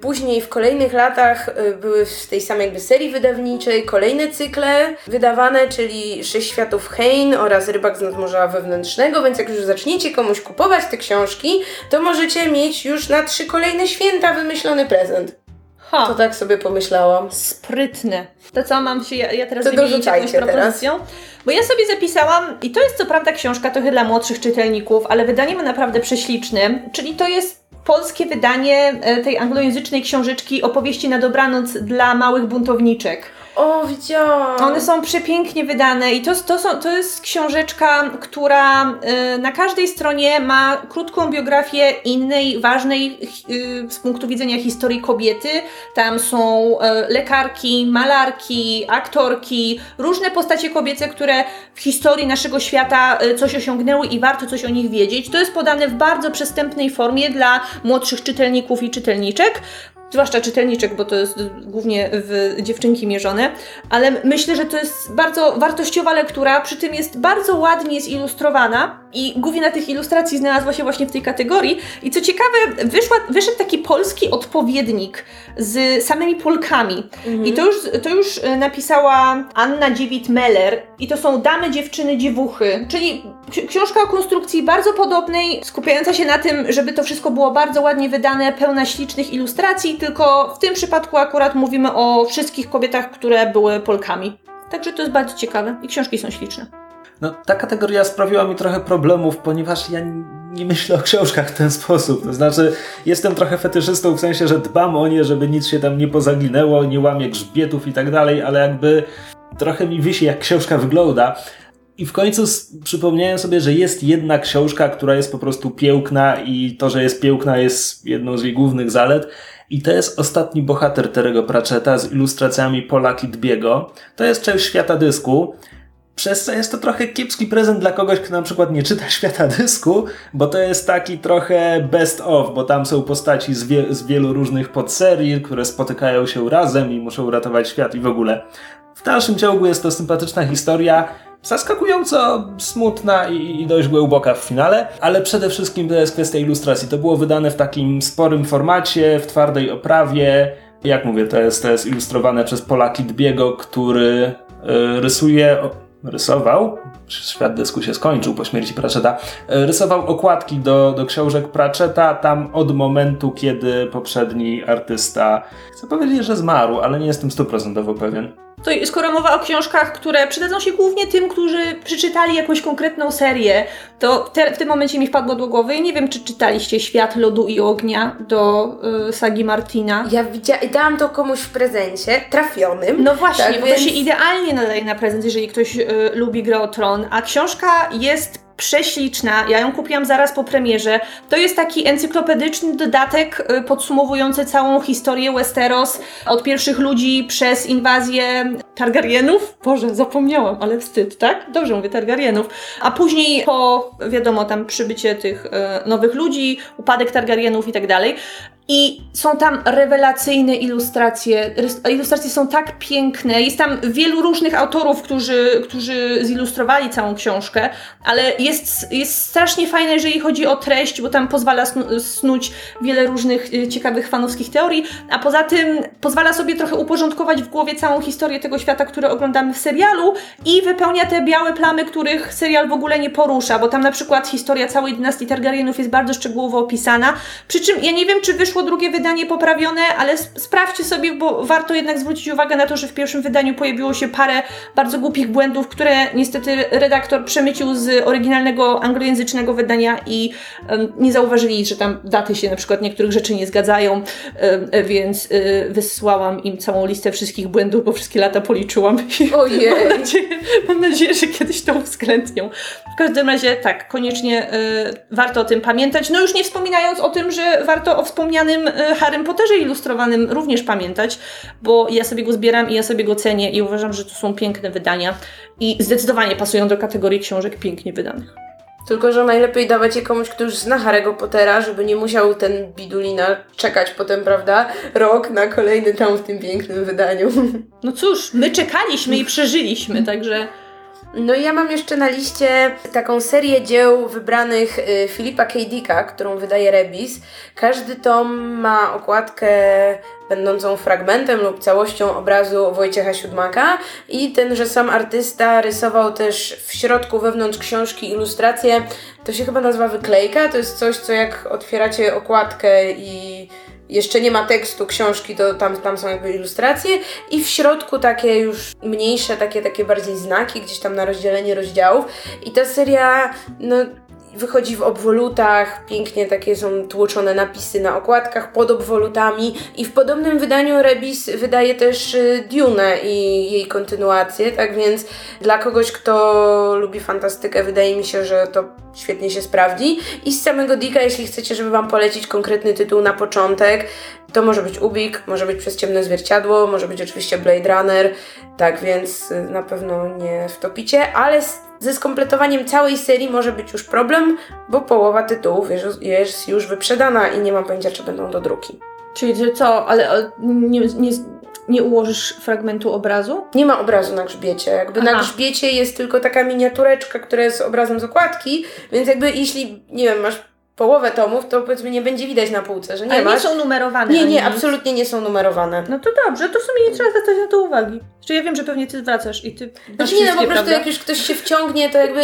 Później w kolejnych latach były z tej samej jakby serii wydawniczej kolejne cykle wydawane, czyli Sześć Światów Hein oraz Rybak z Nadmorza Wewnętrznego, więc jak już zaczniecie komuś kupować te książki, to możecie mieć już na trzy kolejne święta wymyślony prezent. Ha. To tak sobie pomyślałam. Sprytne. To co mam się, ja, ja teraz wymienić jakąś propozycją? Bo ja sobie zapisałam, i to jest co prawda książka trochę dla młodszych czytelników, ale wydanie ma naprawdę prześliczne, czyli to jest polskie wydanie tej anglojęzycznej książeczki Opowieści na dobranoc dla małych buntowniczek. O, widziałam! One są przepięknie wydane i to, to, są, to jest książeczka, która y, na każdej stronie ma krótką biografię innej, ważnej y, z punktu widzenia historii kobiety. Tam są y, lekarki, malarki, aktorki, różne postacie kobiece, które w historii naszego świata y, coś osiągnęły i warto coś o nich wiedzieć. To jest podane w bardzo przystępnej formie dla młodszych czytelników i czytelniczek. Zwłaszcza czytelniczek, bo to jest głównie w dziewczynki mierzone, ale myślę, że to jest bardzo wartościowa lektura, przy tym jest bardzo ładnie zilustrowana i głównie tych ilustracji znalazła się właśnie w tej kategorii. I co ciekawe, wyszła, wyszedł taki polski odpowiednik z samymi Polkami. Mhm. I to już, to już napisała Anna Dziewit-Meller i to są Damy, dziewczyny, dziewuchy, czyli książka o konstrukcji bardzo podobnej, skupiająca się na tym, żeby to wszystko było bardzo ładnie wydane, pełna ślicznych ilustracji, tylko w tym przypadku akurat mówimy o wszystkich kobietach, które były Polkami. Także to jest bardzo ciekawe i książki są śliczne. No, ta kategoria sprawiła mi trochę problemów, ponieważ ja nie myślę o książkach w ten sposób. To znaczy, jestem trochę fetyszystą w sensie, że dbam o nie, żeby nic się tam nie pozaginęło, nie łamię grzbietów i tak dalej, ale jakby trochę mi wisi, jak książka wygląda. I w końcu przypomniałem sobie, że jest jedna książka, która jest po prostu piękna i to, że jest piękna, jest jedną z jej głównych zalet. I to jest Ostatni bohater Terry'ego Pratchetta z ilustracjami Paula Kidby'ego. To jest część Świata Dysku, przez co jest to trochę kiepski prezent dla kogoś, kto na przykład nie czyta Świata Dysku, bo to jest taki trochę best of, bo tam są postaci z, wie- z wielu różnych podserii, które spotykają się razem i muszą uratować świat i w ogóle. W dalszym ciągu jest to sympatyczna historia, zaskakująco smutna i, i dość głęboka w finale, ale przede wszystkim to jest kwestia ilustracji. To było wydane w takim sporym formacie, w twardej oprawie. Jak mówię, to jest, to jest ilustrowane przez Paula Kidby'ego, który y, rysuje... rysował, Świat Dysku się skończył po śmierci Pratchetta, rysował okładki do, do książek Pratchetta tam od momentu, kiedy poprzedni artysta, chcę powiedzieć, że zmarł, ale nie jestem stuprocentowo pewien. To skoro mowa o książkach, które przydadzą się głównie tym, którzy przeczytali jakąś konkretną serię, to te, w tym momencie mi wpadło do głowy, nie wiem, czy czytaliście Świat Lodu i Ognia do y, sagi Martina. Ja widziałam, dałam to komuś w prezencie, trafionym. No właśnie, tak, bo więc... to się idealnie nadaje na prezent, jeżeli ktoś y, lubi grę o tron, a książka jest prześliczna, ja ją kupiłam zaraz po premierze. To jest taki encyklopedyczny dodatek podsumowujący całą historię Westeros od pierwszych ludzi przez inwazję Targaryenów. Boże, zapomniałam, ale wstyd, tak? Dobrze mówię, Targaryenów. A później po, wiadomo, tam przybycie tych nowych ludzi, upadek Targaryenów i tak dalej. I są tam rewelacyjne ilustracje. Ilustracje są tak piękne. Jest tam wielu różnych autorów, którzy, którzy zilustrowali całą książkę, ale jest, jest strasznie fajne, jeżeli chodzi o treść, bo tam pozwala snu, snuć wiele różnych ciekawych fanowskich teorii, a poza tym pozwala sobie trochę uporządkować w głowie całą historię tego świata, który oglądamy w serialu i wypełnia te białe plamy, których serial w ogóle nie porusza, bo tam na przykład historia całej dynastii Targaryenów jest bardzo szczegółowo opisana, przy czym ja nie wiem, czy wyszło drugie wydanie poprawione, ale sp- sprawdźcie sobie, bo warto jednak zwrócić uwagę na to, że w pierwszym wydaniu pojawiło się parę bardzo głupich błędów, które niestety redaktor przemycił z oryginalnego anglojęzycznego wydania i um, nie zauważyli, że tam daty się na przykład niektórych rzeczy nie zgadzają, um, więc um, wysłałam im całą listę wszystkich błędów, bo wszystkie lata policzyłam. Ojej. mam, nadzieję, mam nadzieję, że kiedyś to uwzględnią. W każdym razie tak, koniecznie y, warto o tym pamiętać, no już nie wspominając o tym, że warto o wspomnianym Harrym Potterze ilustrowanym również pamiętać, bo ja sobie go zbieram i ja sobie go cenię i uważam, że to są piękne wydania i zdecydowanie pasują do kategorii książek pięknie wydanych. Tylko, że najlepiej dawać je komuś, kto już zna Harry'ego Pottera, żeby nie musiał ten bidulina czekać potem, prawda, rok na kolejny tam w tym pięknym wydaniu. No cóż, my czekaliśmy i przeżyliśmy, także... No i ja mam jeszcze na liście taką serię dzieł wybranych y, Philipa K. Dicka, którą wydaje Rebis. Każdy tom ma okładkę będącą fragmentem lub całością obrazu Wojciecha Siódmaka i tenże sam artysta rysował też w środku, wewnątrz książki ilustrację. To się chyba nazywa wyklejka, to jest coś, co jak otwieracie okładkę i... jeszcze nie ma tekstu książki, to tam, tam są jakby ilustracje i w środku takie już mniejsze, takie, takie bardziej znaki, gdzieś tam na rozdzielenie rozdziałów i ta seria, no... wychodzi w obwolutach, pięknie takie są tłoczone napisy na okładkach pod obwolutami i w podobnym wydaniu Rebis wydaje też Dune i jej kontynuację, tak więc dla kogoś, kto lubi fantastykę, wydaje mi się, że to świetnie się sprawdzi. I z samego Dicka, jeśli chcecie, żeby wam polecić konkretny tytuł na początek, to może być Ubik, może być Przez ciemne zwierciadło, może być oczywiście Blade Runner, tak więc na pewno nie wtopicie, ale ze skompletowaniem całej serii może być już problem, bo połowa tytułów jest już wyprzedana i nie mam pojęcia, czy będą dodruki. Czyli że co, ale nie, nie, nie ułożysz fragmentu obrazu? Nie ma obrazu na grzbiecie. Jakby Aha. na grzbiecie jest tylko taka miniatureczka, która jest obrazem z okładki, więc jakby jeśli, nie wiem, masz połowę tomów, to powiedzmy nie będzie widać na półce, że nie Ale masz. nie są numerowane. Nie, nie, absolutnie nie są numerowane. No to dobrze, to w sumie nie trzeba zwracać na to uwagi. Znaczy ja wiem, że pewnie ty zwracasz i ty... Znaczy nie, no po prostu prawda? Jak już ktoś się wciągnie, to jakby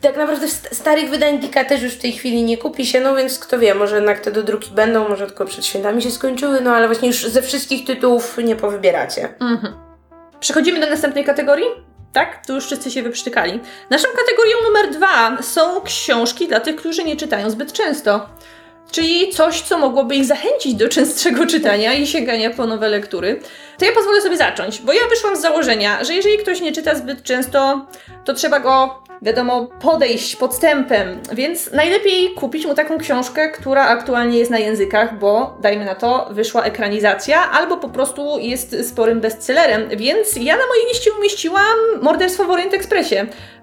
tak naprawdę starych wydań Dicka też już w tej chwili nie kupi się, no więc kto wie, może jednak te dodruki będą, może tylko przed świętami się skończyły, no ale właśnie już ze wszystkich tytułów nie powybieracie. Mhm. Przechodzimy do następnej kategorii? Tak? Tu już wszyscy się wyprztykali. Naszą kategorią numer dwa są książki dla tych, którzy nie czytają zbyt często. Czyli coś, co mogłoby ich zachęcić do częstszego czytania i sięgania po nowe lektury. To ja pozwolę sobie zacząć, bo ja wyszłam z założenia, że jeżeli ktoś nie czyta zbyt często, to trzeba go, wiadomo, podejść podstępem. Więc najlepiej kupić mu taką książkę, która aktualnie jest na językach, bo dajmy na to, wyszła ekranizacja, albo po prostu jest sporym bestsellerem. Więc ja na mojej liście umieściłam Morderstwo w Orient Expressie.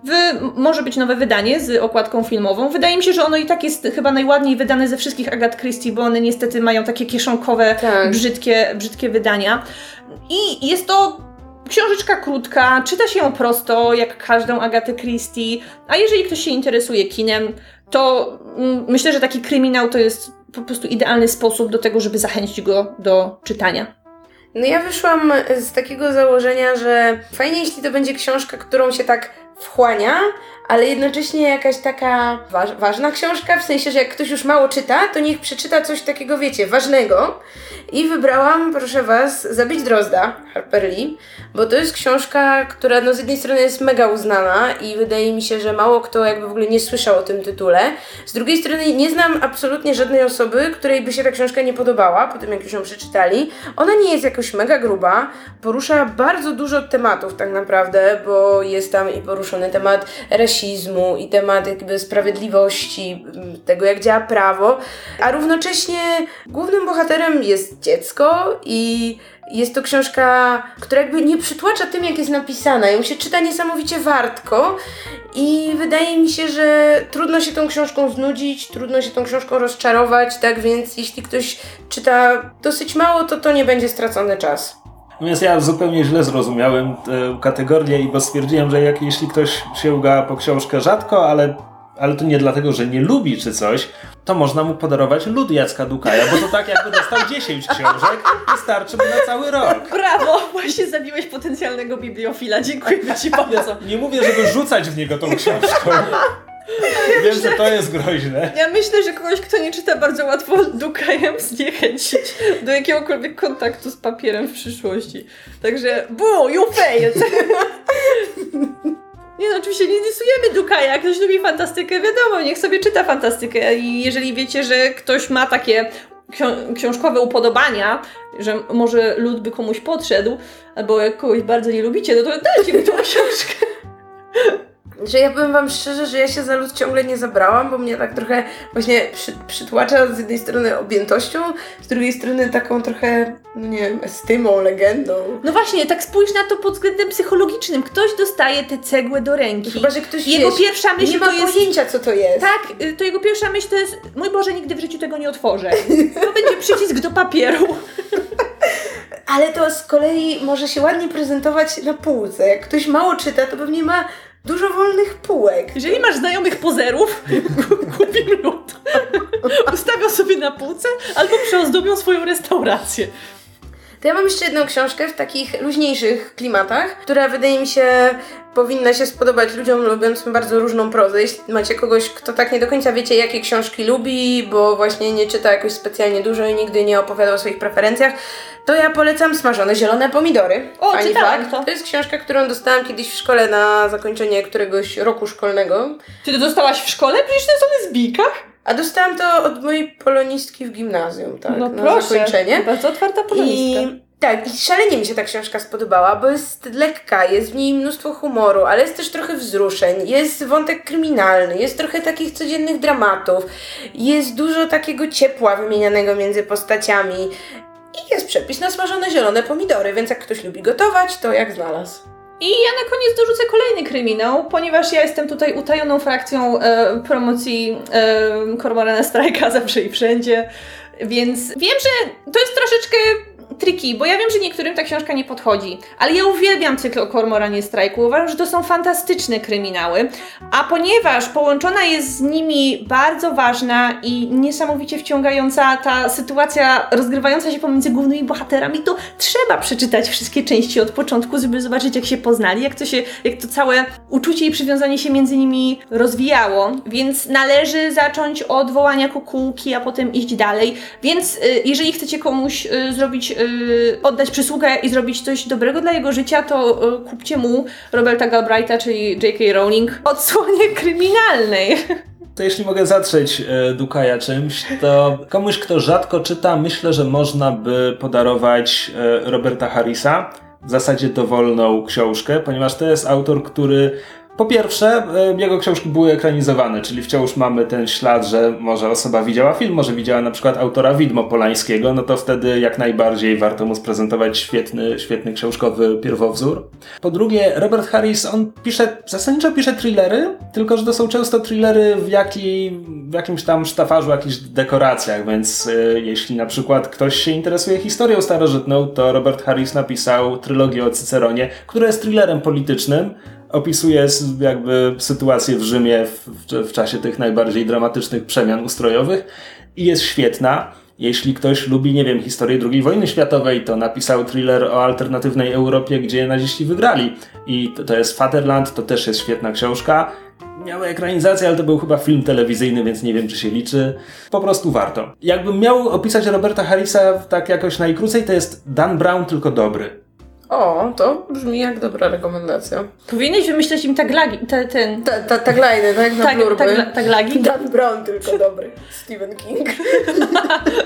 W, może być nowe wydanie z okładką filmową. Wydaje mi się, że ono i tak jest chyba najładniej wydane ze wszystkich Agat Christie, bo one niestety mają takie kieszonkowe, tak. brzydkie, brzydkie wydania. I jest to książeczka krótka, czyta się ją prosto, jak każdą Agatę Christie, a jeżeli ktoś się interesuje kinem, to mm, myślę, że taki kryminał to jest po prostu idealny sposób do tego, żeby zachęcić go do czytania. No ja wyszłam z takiego założenia, że fajnie, jeśli to będzie książka, którą się tak wchłania, ale jednocześnie jakaś taka waż- ważna książka, w sensie, że jak ktoś już mało czyta, to niech przeczyta coś takiego, wiecie, ważnego. I wybrałam, proszę was, Zabić Drozda Harper Lee, bo to jest książka, która no z jednej strony jest mega uznana i wydaje mi się, że mało kto jakby w ogóle nie słyszał o tym tytule. Z drugiej strony nie znam absolutnie żadnej osoby, której by się ta książka nie podobała, po tym jak już ją przeczytali. Ona nie jest jakoś mega gruba, porusza bardzo dużo tematów tak naprawdę, bo jest tam i porusza poruszony temat rasizmu i temat jakby sprawiedliwości, tego jak działa prawo, a równocześnie głównym bohaterem jest dziecko i jest to książka, która jakby nie przytłacza tym, jak jest napisana. Ją się czyta niesamowicie wartko i wydaje mi się, że trudno się tą książką znudzić, trudno się tą książką rozczarować, tak więc jeśli ktoś czyta dosyć mało, to to nie będzie stracony czas. Natomiast ja zupełnie źle zrozumiałem tę kategorię, i bo stwierdziłem, że jak, jeśli ktoś sięga po książkę rzadko, ale, ale to nie dlatego, że nie lubi czy coś, to można mu podarować Lud Jacka Dukaja, bo to tak jakby dostał dziesięć książek, wystarczy mu na cały rok. Brawo, właśnie zabiłeś potencjalnego bibliofila, dziękuję ci bardzo. Nie mówię, żeby rzucać w niego tą książką. Ja Wiem, myślę, że to jest groźne. Ja myślę, że kogoś, kto nie czyta, bardzo łatwo Dukajem zniechęcić do jakiegokolwiek kontaktu z papierem w przyszłości. Także boo, you failed! Nie no, oczywiście nie dysujemy Dukaja. Jak ktoś lubi fantastykę, wiadomo, niech sobie czyta fantastykę. I jeżeli wiecie, że ktoś ma takie ksi- książkowe upodobania, że może Lud by komuś podszedł, albo jak kogoś bardzo nie lubicie, no to dajcie mi tą książkę. Że ja powiem wam szczerze, że ja się za Lud ciągle nie zabrałam, bo mnie tak trochę właśnie przy, przytłacza z jednej strony objętością, z drugiej strony taką trochę, no nie wiem, estymą, legendą. No właśnie, tak spójrz na to pod względem psychologicznym. Ktoś dostaje tę cegłę do ręki. Chyba że ktoś jego wiesz, pierwsza myśl nie ma to pojęcia, jest, co to jest. Tak, to jego pierwsza myśl to jest, mój Boże, nigdy w życiu tego nie otworzę. To będzie przycisk do papieru. Ale to z kolei może się ładnie prezentować na półce. Jak ktoś mało czyta, to pewnie ma dużo wolnych półek. Jeżeli masz znajomych pozerów, kupimy Lud. Ustawią sobie na półce albo przyozdobią swoją restaurację. To ja mam jeszcze jedną książkę w takich luźniejszych klimatach, która wydaje mi się powinna się spodobać ludziom lubiącym bardzo różną prozę. Jeśli macie kogoś, kto tak nie do końca wiecie, jakie książki lubi, bo właśnie nie czyta jakoś specjalnie dużo i nigdy nie opowiada o swoich preferencjach, to ja polecam Smażone zielone pomidory. O, Pani czytałam to. To jest książka, którą dostałam kiedyś w szkole na zakończenie któregoś roku szkolnego. Ty to dostałaś w szkole? Przecież to jest o lesbijkach? A dostałam to od mojej polonistki w gimnazjum, tak, no na proszę, zakończenie. Bardzo otwarta polonistka. I tak, i szalenie mi się ta książka spodobała, bo jest lekka, jest w niej mnóstwo humoru, ale jest też trochę wzruszeń, jest wątek kryminalny, jest trochę takich codziennych dramatów, jest dużo takiego ciepła wymienianego między postaciami i jest przepis na smażone zielone pomidory, więc jak ktoś lubi gotować, to jak znalazł. I ja na koniec dorzucę kolejny kryminał, ponieważ ja jestem tutaj utajoną frakcją e, promocji e, Kormorana Strajka zawsze i wszędzie, więc wiem, że to jest troszeczkę tricky, bo ja wiem, że niektórym ta książka nie podchodzi, ale ja uwielbiam cykl o Kormoranie Strajku, uważam, że to są fantastyczne kryminały, a ponieważ połączona jest z nimi bardzo ważna i niesamowicie wciągająca ta sytuacja rozgrywająca się pomiędzy głównymi bohaterami, to trzeba przeczytać wszystkie części od początku, żeby zobaczyć, jak się poznali, jak to, się, jak to całe uczucie i przywiązanie się między nimi rozwijało, więc należy zacząć od wołania kukułki, a potem iść dalej, więc jeżeli chcecie komuś zrobić oddać przysługę i zrobić coś dobrego dla jego życia, to kupcie mu Roberta Galbraitha, czyli J K Rowling, odsłonie kryminalnej. To jeśli mogę zatrzeć e, Dukaja czymś, to komuś, kto rzadko czyta, myślę, że można by podarować e, Roberta Harrisa, w zasadzie dowolną książkę, ponieważ to jest autor, który po pierwsze, jego książki były ekranizowane, czyli wciąż mamy ten ślad, że może osoba widziała film, może widziała na przykład autora Widmo Polańskiego, no to wtedy jak najbardziej warto mu sprezentować świetny, świetny książkowy pierwowzór. Po drugie, Robert Harris, on pisze, zasadniczo pisze thrillery, tylko że to są często thrillery w, jaki, w jakimś tam sztafarzu, jakichś dekoracjach, więc y, jeśli na przykład ktoś się interesuje historią starożytną, to Robert Harris napisał trylogię o Cyceronie, która jest thrillerem politycznym, opisuje jakby sytuację w Rzymie w, w, w czasie tych najbardziej dramatycznych przemian ustrojowych i jest świetna. Jeśli ktoś lubi, nie wiem, historię drugiej wojny światowej, to napisał thriller o alternatywnej Europie, gdzie naziści wygrali. I to, to jest Vaterland, to też jest świetna książka. Miała ekranizację, ale to był chyba film telewizyjny, więc nie wiem, czy się liczy. Po prostu warto. Jakbym miał opisać Roberta Harrisa tak jakoś najkrócej, to jest Dan Brown, tylko dobry. O, to brzmi jak dobra rekomendacja. Powinieneś wymyśleć im taglagi, te, ten... Ta, ta, tagliny, tak? Na tag, tagla, taglagi? Dan Brown tylko dobry. Stephen King.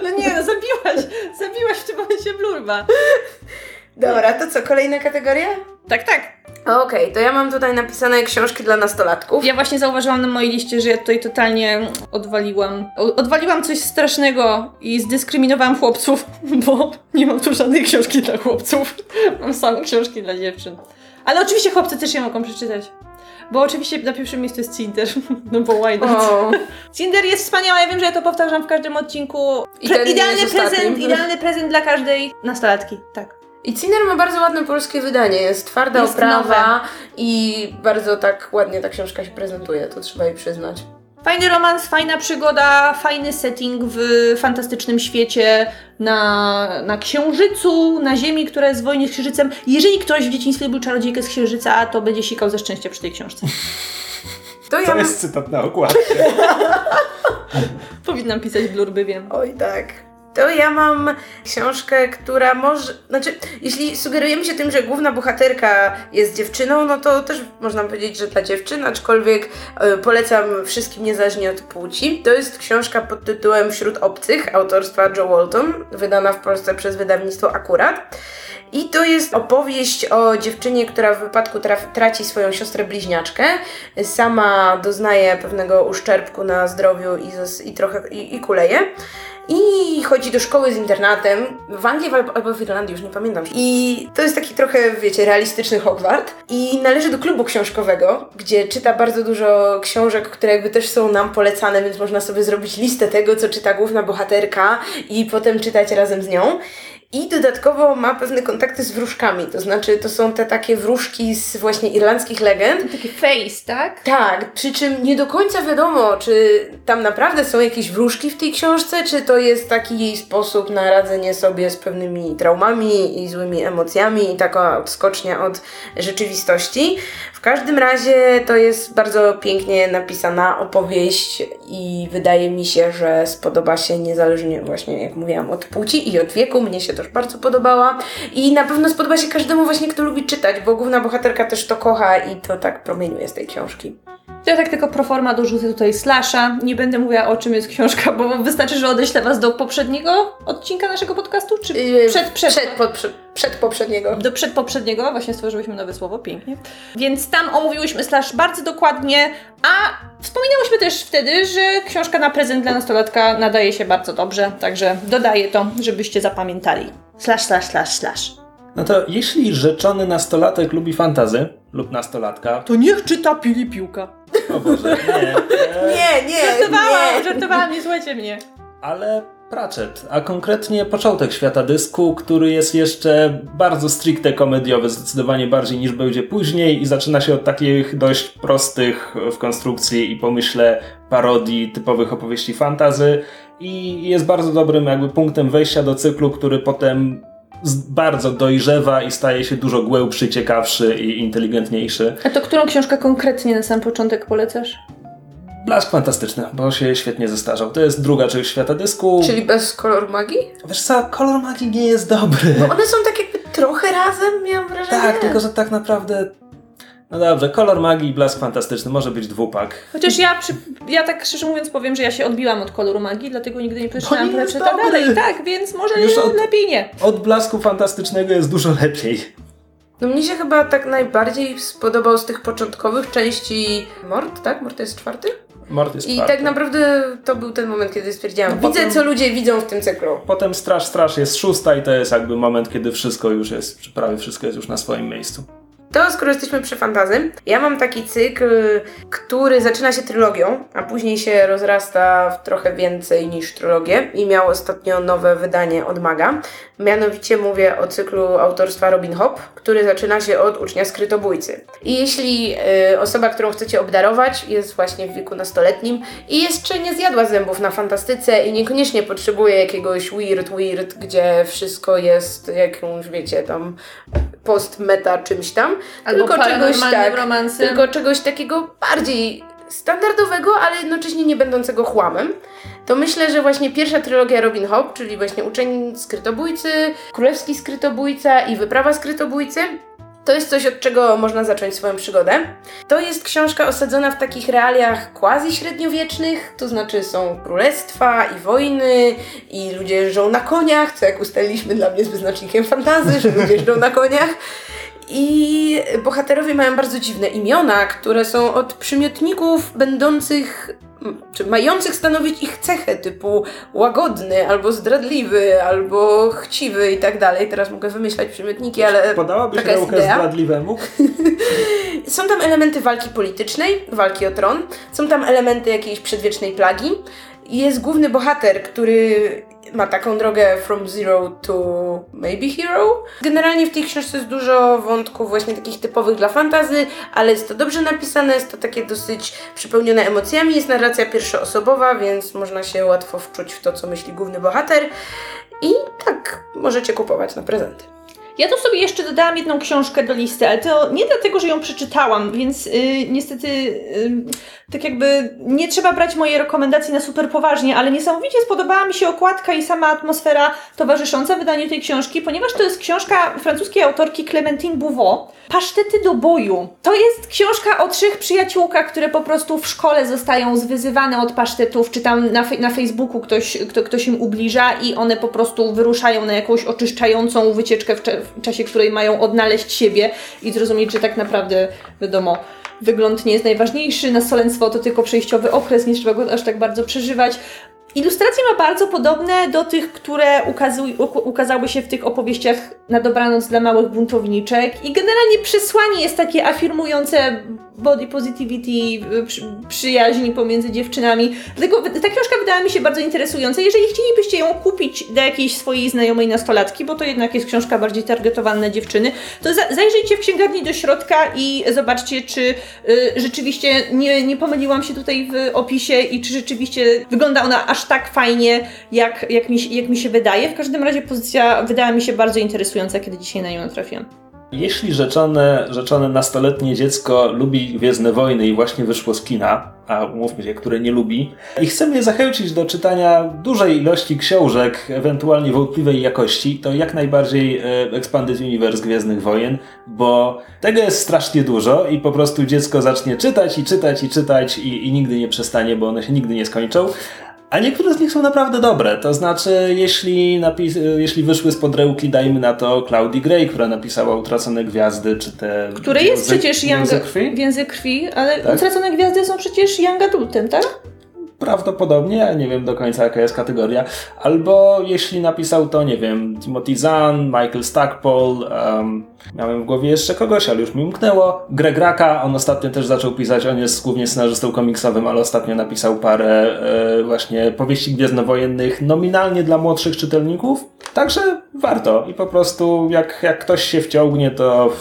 No nie, no zabiłaś, zabiłaś w tym momencie blurba. Dobra, to co, kolejna kategoria? Tak, tak. Okej, okay, to ja mam tutaj napisane książki dla nastolatków. Ja właśnie zauważyłam na mojej liście, że ja tutaj totalnie odwaliłam. Odwaliłam coś strasznego i zdyskryminowałam chłopców, bo nie mam tu żadnej książki dla chłopców. Mam same książki dla dziewczyn. Ale oczywiście chłopcy też je mogą przeczytać. Bo oczywiście na pierwszym miejscu jest Cinder, no bo why not? Oh. Cinder jest wspaniała, ja wiem, że ja to powtarzam w każdym odcinku. Pre- idealny, prezent, idealny prezent dla każdej nastolatki, tak. I Cinder ma bardzo ładne polskie wydanie, jest twarda jest oprawa nowe. I bardzo tak ładnie ta książka się prezentuje, to trzeba jej przyznać. Fajny romans, fajna przygoda, fajny setting w fantastycznym świecie, na, na Księżycu, na Ziemi, która jest w wojnie z Księżycem. Jeżeli ktoś w dzieciństwie był czarodziejkę z Księżyca, to będzie sikał ze szczęścia przy tej książce. To, ja to jest mam... cytat na okładce. Powinnam pisać blurby, wiem. Oj tak. To ja mam książkę, która może... Znaczy, jeśli sugerujemy się tym, że główna bohaterka jest dziewczyną, no to też można powiedzieć, że dla dziewczyn, aczkolwiek y, polecam wszystkim niezależnie od płci. To jest książka pod tytułem Wśród obcych, autorstwa Jo Walton, wydana w Polsce przez wydawnictwo Akurat. I to jest opowieść o dziewczynie, która w wypadku traf- traci swoją siostrę bliźniaczkę. Sama doznaje pewnego uszczerbku na zdrowiu i, zos- i trochę i, i kuleje. I chodzi do szkoły z internatem, w Anglii albo w Irlandii, już nie pamiętam. I to jest taki trochę, wiecie, realistyczny Hogwart. I należy do klubu książkowego, gdzie czyta bardzo dużo książek, które jakby też są nam polecane, więc można sobie zrobić listę tego, co czyta główna bohaterka i potem czytać razem z nią. I dodatkowo ma pewne kontakty z wróżkami, to znaczy to są te takie wróżki z właśnie irlandzkich legend. Taki face, tak? Tak, przy czym nie do końca wiadomo, czy tam naprawdę są jakieś wróżki w tej książce, czy to jest taki jej sposób na radzenie sobie z pewnymi traumami i złymi emocjami i taka odskocznia od rzeczywistości. W każdym razie to jest bardzo pięknie napisana opowieść i wydaje mi się, że spodoba się niezależnie właśnie, jak mówiłam, od płci i od wieku. Mnie się też bardzo podobała i na pewno spodoba się każdemu właśnie, kto lubi czytać, bo główna bohaterka też to kocha i to tak promieniuje z tej książki. Ja tak tylko pro forma dorzucę tutaj slasha. Nie będę mówiła, o czym jest książka, bo wystarczy, że odeślę was do poprzedniego odcinka naszego podcastu, czy yy, przed, przed, przed, po, przed, przed poprzedniego. Do przedpoprzedniego, właśnie stworzyłyśmy nowe słowo, pięknie. Więc tam omówiłyśmy slash bardzo dokładnie, a wspominałyśmy też wtedy, że książka na prezent dla nastolatka nadaje się bardzo dobrze, także dodaję to, żebyście zapamiętali. Slash, slash, slash, slash. No to jeśli rzeczony nastolatek lubi fantazy lub nastolatka, to niech czyta Pili Piłka. O Boże, nie. Nie, nie, nie. Żartowałam, nie. żartowałam, nie słuchajcie mnie. Ale Pratchett, a konkretnie Początek Świata Dysku, który jest jeszcze bardzo stricte komediowy, zdecydowanie bardziej niż będzie później i zaczyna się od takich dość prostych w konstrukcji i pomyśle parodii typowych opowieści fantasy i jest bardzo dobrym jakby punktem wejścia do cyklu, który potem bardzo dojrzewa i staje się dużo głębszy, ciekawszy i inteligentniejszy. A to którą książkę konkretnie na sam początek polecasz? Blask Fantastyczny, bo się świetnie zestarzał. To jest druga część Świata Dysku. Czyli bez Kolor Magii? Wiesz co, Kolor Magii nie jest dobry. No one są tak jakby trochę razem, miałam wrażenie. Tak, tylko że tak naprawdę... No dobrze, Kolor Magii i Blask Fantastyczny, może być dwupak. Chociaż ja, przy, ja tak szczerze mówiąc powiem, że ja się odbiłam od Koloru Magii, dlatego nigdy nie przeczytałam Pratchetta dalej. Tak, więc może od, lepiej nie. Od Blasku Fantastycznego jest dużo lepiej. No mnie się chyba tak najbardziej spodobał z tych początkowych części Mord, tak? Mord jest czwarty? Mord jest czwarty. I tak naprawdę to był ten moment, kiedy stwierdziłam, no widzę potem, co ludzie widzą w tym cyklu. Potem Straż, Straż jest szósta i to jest jakby moment, kiedy wszystko już jest, czy prawie wszystko jest już na swoim miejscu. To skoro jesteśmy przy fantazji, ja mam taki cykl, który zaczyna się trylogią, a później się rozrasta w trochę więcej niż trylogię i miał ostatnio nowe wydanie od Maga. Mianowicie mówię o cyklu autorstwa Robin Hobb, który zaczyna się od Ucznia Skrytobójcy. I jeśli y, osoba, którą chcecie obdarować, jest właśnie w wieku nastoletnim i jeszcze nie zjadła zębów na fantastyce i niekoniecznie potrzebuje jakiegoś weird, weird, gdzie wszystko jest jakąś, wiecie, tam post-meta czymś tam, albo tylko czegoś, tak, tylko czegoś takiego bardziej standardowego, ale jednocześnie nie będącego chłamem, to myślę, że właśnie pierwsza trylogia Robin Hobb, czyli właśnie Uczeń Skrytobójcy, Królewski Skrytobójca i Wyprawa Skrytobójcy, to jest coś, od czego można zacząć swoją przygodę. To jest książka osadzona w takich realiach quasi-średniowiecznych, to znaczy są królestwa i wojny i ludzie jeżdżą na koniach, co jak ustaliliśmy dla mnie jest wyznacznikiem fantasy, że ludzie jeżdżą na koniach. I bohaterowie mają bardzo dziwne imiona, które są od przymiotników będących, czy mających stanowić ich cechę, typu łagodny, albo zdradliwy, albo chciwy i tak dalej. Teraz mogę wymyślać przymiotniki, ale podałabyś naukę zdradliwemu? Są tam elementy walki politycznej, walki o tron, są tam elementy jakiejś przedwiecznej plagi. Jest główny bohater, który ma taką drogę from zero to maybe hero. Generalnie w tej książce jest dużo wątków właśnie takich typowych dla fantasy, ale jest to dobrze napisane, jest to takie dosyć przepełnione emocjami, jest narracja pierwszoosobowa, więc można się łatwo wczuć w to, co myśli główny bohater i tak możecie kupować na prezenty. Ja tu sobie jeszcze dodałam jedną książkę do listy, ale to nie dlatego, że ją przeczytałam, więc yy, niestety yy, tak jakby nie trzeba brać mojej rekomendacji na super poważnie, ale niesamowicie spodobała mi się okładka i sama atmosfera towarzysząca wydaniu tej książki, ponieważ to jest książka francuskiej autorki Clémentine Beauvau, Pasztety do boju. To jest książka o trzech przyjaciółkach, które po prostu w szkole zostają zwyzywane od pasztetów, czy tam na, fe- na Facebooku ktoś, kto, ktoś im ubliża i one po prostu wyruszają na jakąś oczyszczającą wycieczkę w cze- w czasie której mają odnaleźć siebie i zrozumieć, że tak naprawdę, wiadomo, wygląd nie jest najważniejszy, nastolenstwo to tylko przejściowy okres, nie trzeba go aż tak bardzo przeżywać. Ilustracje ma bardzo podobne do tych, które ukazuj, ukazały się w tych opowieściach na dobranoc dla małych buntowniczek i generalnie przesłanie jest takie afirmujące body positivity, przy, przyjaźni pomiędzy dziewczynami. Dlatego ta książka wydała mi się bardzo interesująca. Jeżeli chcielibyście ją kupić dla jakiejś swojej znajomej nastolatki, bo to jednak jest książka bardziej targetowana na dziewczyny, to za, zajrzyjcie w księgarni do środka i zobaczcie, czy y, rzeczywiście nie, nie pomyliłam się tutaj w opisie i czy rzeczywiście wygląda ona aż tak fajnie, jak, jak, mi, jak mi się wydaje. W każdym razie pozycja wydała mi się bardzo interesująca, kiedy dzisiaj na nią natrafiłam. Jeśli rzeczone, rzeczone nastoletnie dziecko lubi Gwiezdne Wojny i właśnie wyszło z kina, a umówmy się, które nie lubi, i chcemy je zachęcić do czytania dużej ilości książek, ewentualnie wątpliwej jakości, to jak najbardziej Expanded Universe Gwiezdnych Wojen, bo tego jest strasznie dużo i po prostu dziecko zacznie czytać i czytać i czytać i, i nigdy nie przestanie, bo one się nigdy nie skończą. A niektóre z nich są naprawdę dobre, to znaczy jeśli, napis- jeśli wyszły spod rełki, dajmy na to Claudii Gray, która napisała Utracone Gwiazdy, czy te... Które jest język, przecież Young Język Krwi, ale tak? Utracone Gwiazdy są przecież Young Adultem, tak? Prawdopodobnie, ja nie wiem do końca jaka jest kategoria, albo jeśli napisał to, nie wiem, Timothy Zahn, Michael Stackpole, um, miałem w głowie jeszcze kogoś, ale już mi umknęło, Greg Rucka, on ostatnio też zaczął pisać, on jest głównie scenarzystą komiksowym, ale ostatnio napisał parę e, właśnie powieści gwiezdnowojennych nominalnie dla młodszych czytelników, także warto i po prostu jak, jak ktoś się wciągnie, to...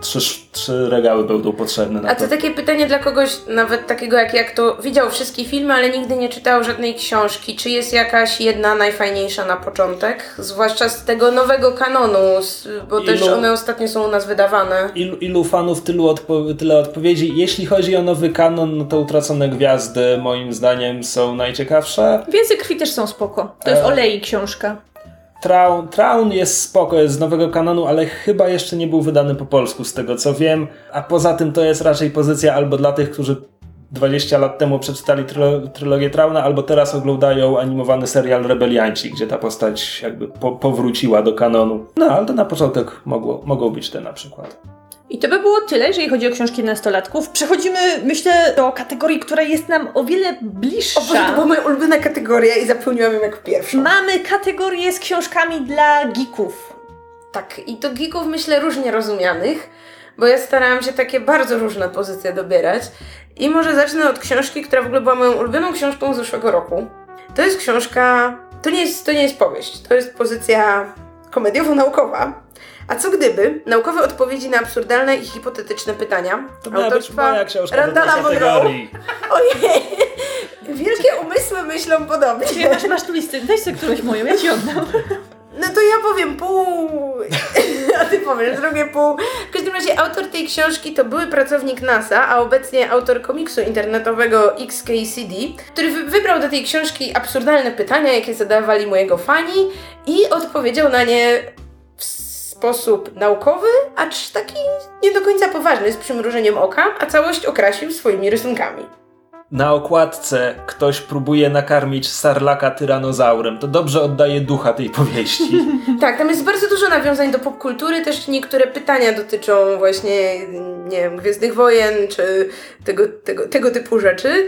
Trzy, trzy regały będą potrzebne na to. A to takie pytanie dla kogoś, nawet takiego jak jak to widział wszystkie filmy, ale nigdy nie czytał żadnej książki. Czy jest jakaś jedna najfajniejsza na początek? Zwłaszcza z tego nowego kanonu, bo ilu, też one ostatnio są u nas wydawane. Ilu, ilu fanów, tylu odpo- tyle odpowiedzi. Jeśli chodzi o nowy kanon, no to Utracone Gwiazdy moim zdaniem są najciekawsze. Więzy krwi też są spoko. To jest e... Olei książka. Traun, Traun jest spoko, jest z nowego kanonu, ale chyba jeszcze nie był wydany po polsku z tego co wiem, a poza tym to jest raczej pozycja albo dla tych, którzy dwadzieścia lat temu przeczytali trylo- trylogię Trauna, albo teraz oglądają animowany serial Rebelianci, gdzie ta postać jakby po- powróciła do kanonu. No ale to na początek mogło, mogą być te na przykład. I to by było tyle, jeżeli chodzi o książki nastolatków. Przechodzimy, myślę, do kategorii, która jest nam o wiele bliższa. O Boże, to była moja ulubiona kategoria i zapełniłam ją jako pierwszą. Mamy kategorię z książkami dla geeków. Tak, i to geeków myślę różnie rozumianych, bo ja starałam się takie bardzo różne pozycje dobierać. I może zacznę od książki, która w ogóle była moją ulubioną książką z zeszłego roku. To jest książka... To nie jest, to nie jest powieść, to jest pozycja komediowo-naukowa. A co gdyby? Naukowe odpowiedzi na absurdalne i hipotetyczne pytania. To miała być moja książka Randala do tej kategorii. Ojej! Wielkie umysły myślą podobnie. Ciebie, masz, masz tu listę, daj sobie którąś moją, ja ci oddam. No to ja powiem pół, a ty powiesz drugie pół. W każdym razie autor tej książki to były pracownik NASA, a obecnie autor komiksu internetowego X K C D, który wybrał do tej książki absurdalne pytania, jakie zadawali mu jego fani i odpowiedział na nie sposób naukowy, acz taki nie do końca poważny, z przymrużeniem oka, a całość okrasił swoimi rysunkami. na okładce ktoś próbuje nakarmić sarlaka tyranozaurem. To dobrze oddaje ducha tej powieści. Tak, tam jest bardzo dużo nawiązań do popkultury, też niektóre pytania dotyczą właśnie, nie wiem, Gwiezdnych Wojen, czy tego, tego, tego typu rzeczy.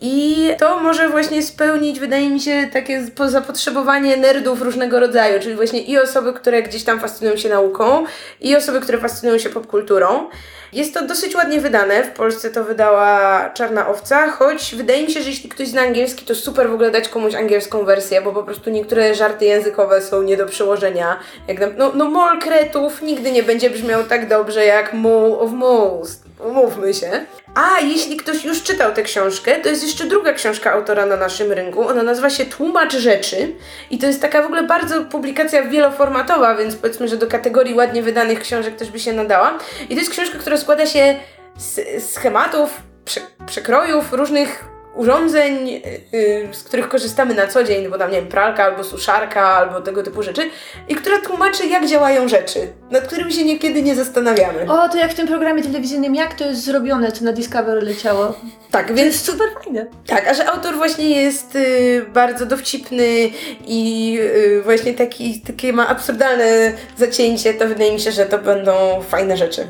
I to może właśnie spełnić, wydaje mi się, takie zapotrzebowanie nerdów różnego rodzaju, czyli właśnie i osoby, które gdzieś tam fascynują się nauką, i osoby, które fascynują się popkulturą. Jest to dosyć ładnie wydane, w Polsce to wydała Czarna Owca, choć wydaje mi się, że jeśli ktoś zna angielski, to super w ogóle dać komuś angielską wersję, bo po prostu niektóre żarty językowe są nie do przełożenia. Jak tam, no, no mol kretów nigdy nie będzie brzmiał tak dobrze jak mole of most, umówmy się. A jeśli ktoś już czytał tę książkę, to jest jeszcze druga książka autora na naszym rynku, ona nazywa się Tłumacz Rzeczy i to jest taka w ogóle bardzo publikacja wieloformatowa, więc powiedzmy, że do kategorii ładnie wydanych książek też by się nadała. I to jest książka, która składa się z schematów, prze, przekrojów, różnych urządzeń, yy, z których korzystamy na co dzień, bo tam, nie wiem, pralka albo suszarka, albo tego typu rzeczy, i która tłumaczy, jak działają rzeczy, nad którymi się niekiedy nie zastanawiamy. O, to jak w tym programie telewizyjnym, jak to jest zrobione, to na Discovery leciało. Tak, więc... To jest super fajne. Tak, a że autor właśnie jest y, bardzo dowcipny i y, właśnie taki, takie ma absurdalne zacięcie, to wydaje mi się, że to będą fajne rzeczy.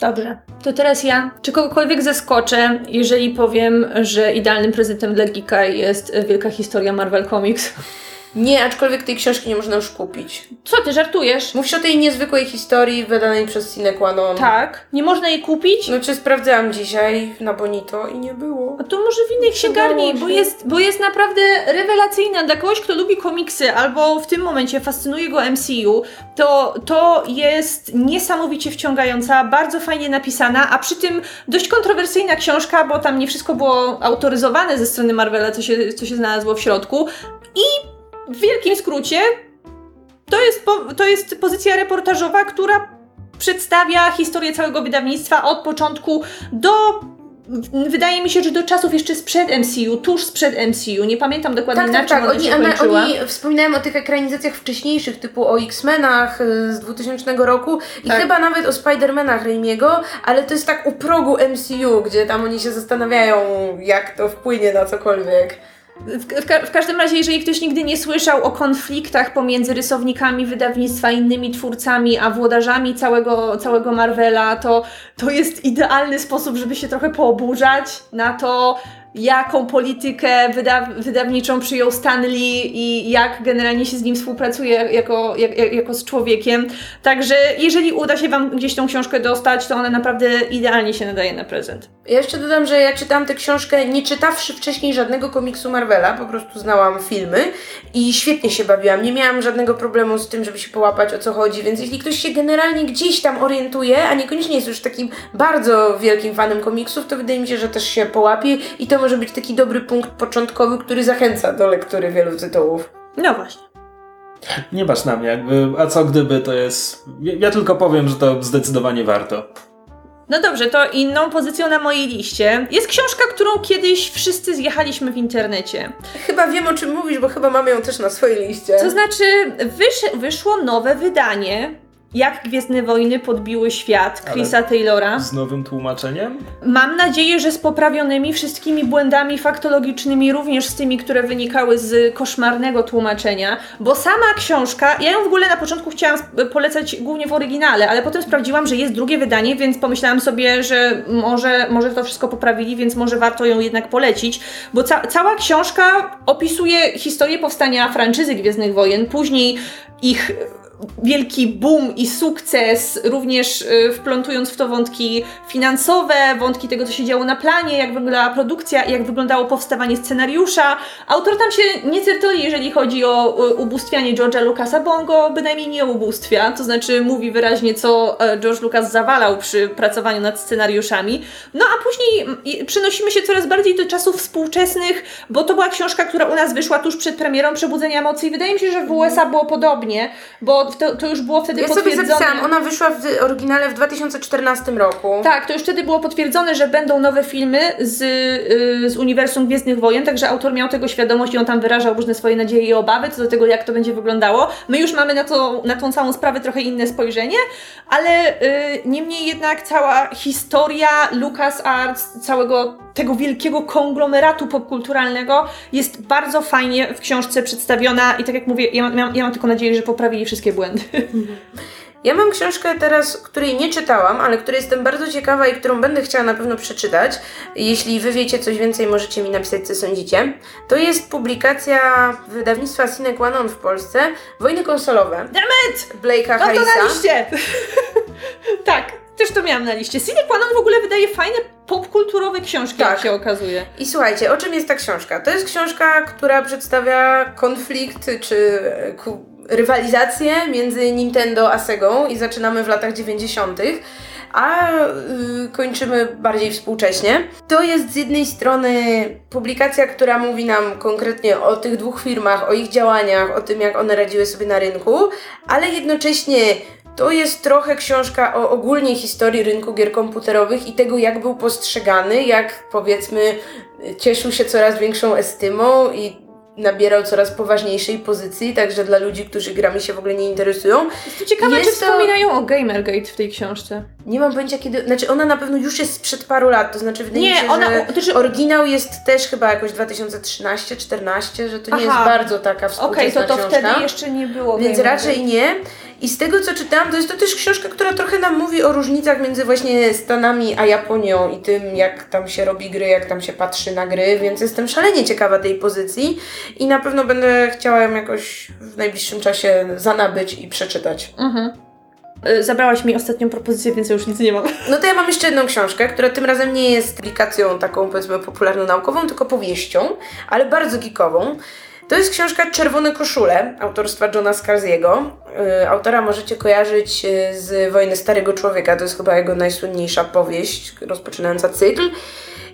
Dobrze, to teraz ja. Czy kogokolwiek zaskoczę, jeżeli powiem, że idealnym prezentem dla geeka jest wielka historia Marvel Comics? Nie, aczkolwiek tej książki nie można już kupić. Co ty, żartujesz? Mówisz o tej niezwykłej historii wydanej przez Sine Qua Non. Tak, nie można jej kupić? No czy sprawdzałam dzisiaj na Bonito i nie było. A to może w innej księgarni, bo jest, bo jest naprawdę rewelacyjna dla kogoś, kto lubi komiksy albo w tym momencie fascynuje go M C U, to, to jest niesamowicie wciągająca, bardzo fajnie napisana, a przy tym dość kontrowersyjna książka, bo tam nie wszystko było autoryzowane ze strony Marvela, co się, co się znalazło w środku. I w wielkim skrócie, to jest, po, to jest pozycja reportażowa, która przedstawia historię całego wydawnictwa od początku do, wydaje mi się, że do czasów jeszcze sprzed M C U, tuż sprzed M C U, nie pamiętam dokładnie tak, na tak, czym tak. Ona się ona, kończyła. Oni, wspominałem o tych ekranizacjach wcześniejszych, typu o X-Menach z dwutysięcznego roku i tak. Chyba nawet o Spider-Manach Raimiego, ale to jest tak u progu M C U, gdzie tam oni się zastanawiają, jak to wpłynie na cokolwiek. W, ka- w każdym razie, jeżeli ktoś nigdy nie słyszał o konfliktach pomiędzy rysownikami wydawnictwa, innymi twórcami, a włodarzami całego, całego Marvela, to, to jest idealny sposób, żeby się trochę pooburzać na to, jaką politykę wyda- wydawniczą przyjął Stan Lee i jak generalnie się z nim współpracuje jako, jak, jako z człowiekiem. Także jeżeli uda się wam gdzieś tą książkę dostać, to ona naprawdę idealnie się nadaje na prezent. Ja jeszcze dodam, że ja czytałam tę książkę nie czytawszy wcześniej żadnego komiksu Marvela, po prostu znałam filmy i świetnie się bawiłam. Nie miałam żadnego problemu z tym, żeby się połapać, o co chodzi, więc jeśli ktoś się generalnie gdzieś tam orientuje, a niekoniecznie jest już takim bardzo wielkim fanem komiksów, to wydaje mi się, że też się połapie i to może być taki dobry punkt początkowy, który zachęca do lektury wielu tytułów. No właśnie. Nie patrz na mnie, jakby, a co gdyby to jest... Ja tylko powiem, że to zdecydowanie warto. No dobrze, to inną pozycją na mojej liście jest książka, którą kiedyś wszyscy zjechaliśmy w internecie. Chyba wiem, o czym mówisz, bo chyba mamy ją też na swojej liście. To znaczy, wysz- wyszło nowe wydanie... Jak Gwiezdne Wojny podbiły świat Chrisa Taylora. Z nowym tłumaczeniem? Mam nadzieję, że z poprawionymi wszystkimi błędami faktologicznymi, również z tymi, które wynikały z koszmarnego tłumaczenia, bo sama książka, ja ją w ogóle na początku chciałam polecać głównie w oryginale, ale potem sprawdziłam, że jest drugie wydanie, więc pomyślałam sobie, że może, może to wszystko poprawili, więc może warto ją jednak polecić, bo ca- cała książka opisuje historię powstania franczyzy Gwiezdnych Wojen, później ich... wielki boom i sukces, również y, wplątując w to wątki finansowe, wątki tego, co się działo na planie, jak wyglądała produkcja, jak wyglądało powstawanie scenariusza. Autor tam się nie certoli, jeżeli chodzi o y, ubóstwianie George'a Lucasa, bo on go bynajmniej nie ubóstwia, to znaczy mówi wyraźnie, co y, George Lucas zawalał przy pracowaniu nad scenariuszami. No a później y, przenosimy się coraz bardziej do czasów współczesnych, bo to była książka, która u nas wyszła tuż przed premierą Przebudzenia Mocy i wydaje mi się, że w U S A było podobnie, bo To, to już było wtedy ja potwierdzone. Ja sobie zapisałam, ona wyszła w oryginale w dwa tysiące czternastym roku. Tak, to już wtedy było potwierdzone, że będą nowe filmy z, yy, z uniwersum Gwiezdnych Wojen, także autor miał tego świadomość i on tam wyrażał różne swoje nadzieje i obawy co do tego, jak to będzie wyglądało. My już mamy na, to, na tą całą sprawę trochę inne spojrzenie, ale yy, niemniej jednak cała historia LucasArts, całego tego wielkiego konglomeratu popkulturalnego jest bardzo fajnie w książce przedstawiona i tak jak mówię, ja mam, ja mam tylko nadzieję, że poprawili wszystkie błędy. Ja mam książkę teraz, której nie czytałam, ale której jestem bardzo ciekawa i którą będę chciała na pewno przeczytać. Jeśli wy wiecie coś więcej, możecie mi napisać, co sądzicie. To jest publikacja wydawnictwa Sine Qua Non w Polsce, Wojny konsolowe. Dammit! Blake'a Harrisa. No to na liście! Tak, też to miałam na liście. Sine Qua Non w ogóle wydaje fajne popkulturowe książki, tak. Jak się okazuje. I słuchajcie, o czym jest ta książka? To jest książka, która przedstawia konflikt czy... rywalizację między Nintendo a Segą i zaczynamy w latach dziewięćdziesiątych, a yy, kończymy bardziej współcześnie. To jest z jednej strony publikacja, która mówi nam konkretnie o tych dwóch firmach, o ich działaniach, o tym, jak one radziły sobie na rynku, ale jednocześnie to jest trochę książka o ogólnie historii rynku gier komputerowych i tego, jak był postrzegany, jak powiedzmy cieszył się coraz większą estymą i nabierał coraz poważniejszej pozycji, także dla ludzi, którzy grami się w ogóle nie interesują. Jest to ciekawe, jest czy to... wspominają o Gamergate w tej książce. Nie mam pojęcia kiedy, znaczy ona na pewno już jest sprzed paru lat, to znaczy wydaje nie, mi się, ona... że to, czy... oryginał jest też chyba jakoś dwa tysiące trzynaście czternaście, że to Aha. nie jest bardzo taka współczesna książka. Okej, okay, to to książka, wtedy jeszcze nie było Więc Gamergate. Raczej nie. I z tego, co czytałam, to jest to też książka, która trochę nam mówi o różnicach między właśnie Stanami a Japonią i tym, jak tam się robi gry, jak tam się patrzy na gry, więc jestem szalenie ciekawa tej pozycji i na pewno będę chciała ją jakoś w najbliższym czasie zanabyć i przeczytać. Mhm. Zabrałaś mi ostatnią propozycję, więc ja już nic nie mam. No to ja mam jeszcze jedną książkę, która tym razem nie jest publikacją taką, powiedzmy, popularno-naukową, tylko powieścią, ale bardzo geekową. To jest książka Czerwone koszule autorstwa Johna Scarsiego. Yy, autora możecie kojarzyć z Wojny Starego Człowieka, to jest chyba jego najsłynniejsza powieść rozpoczynająca cykl.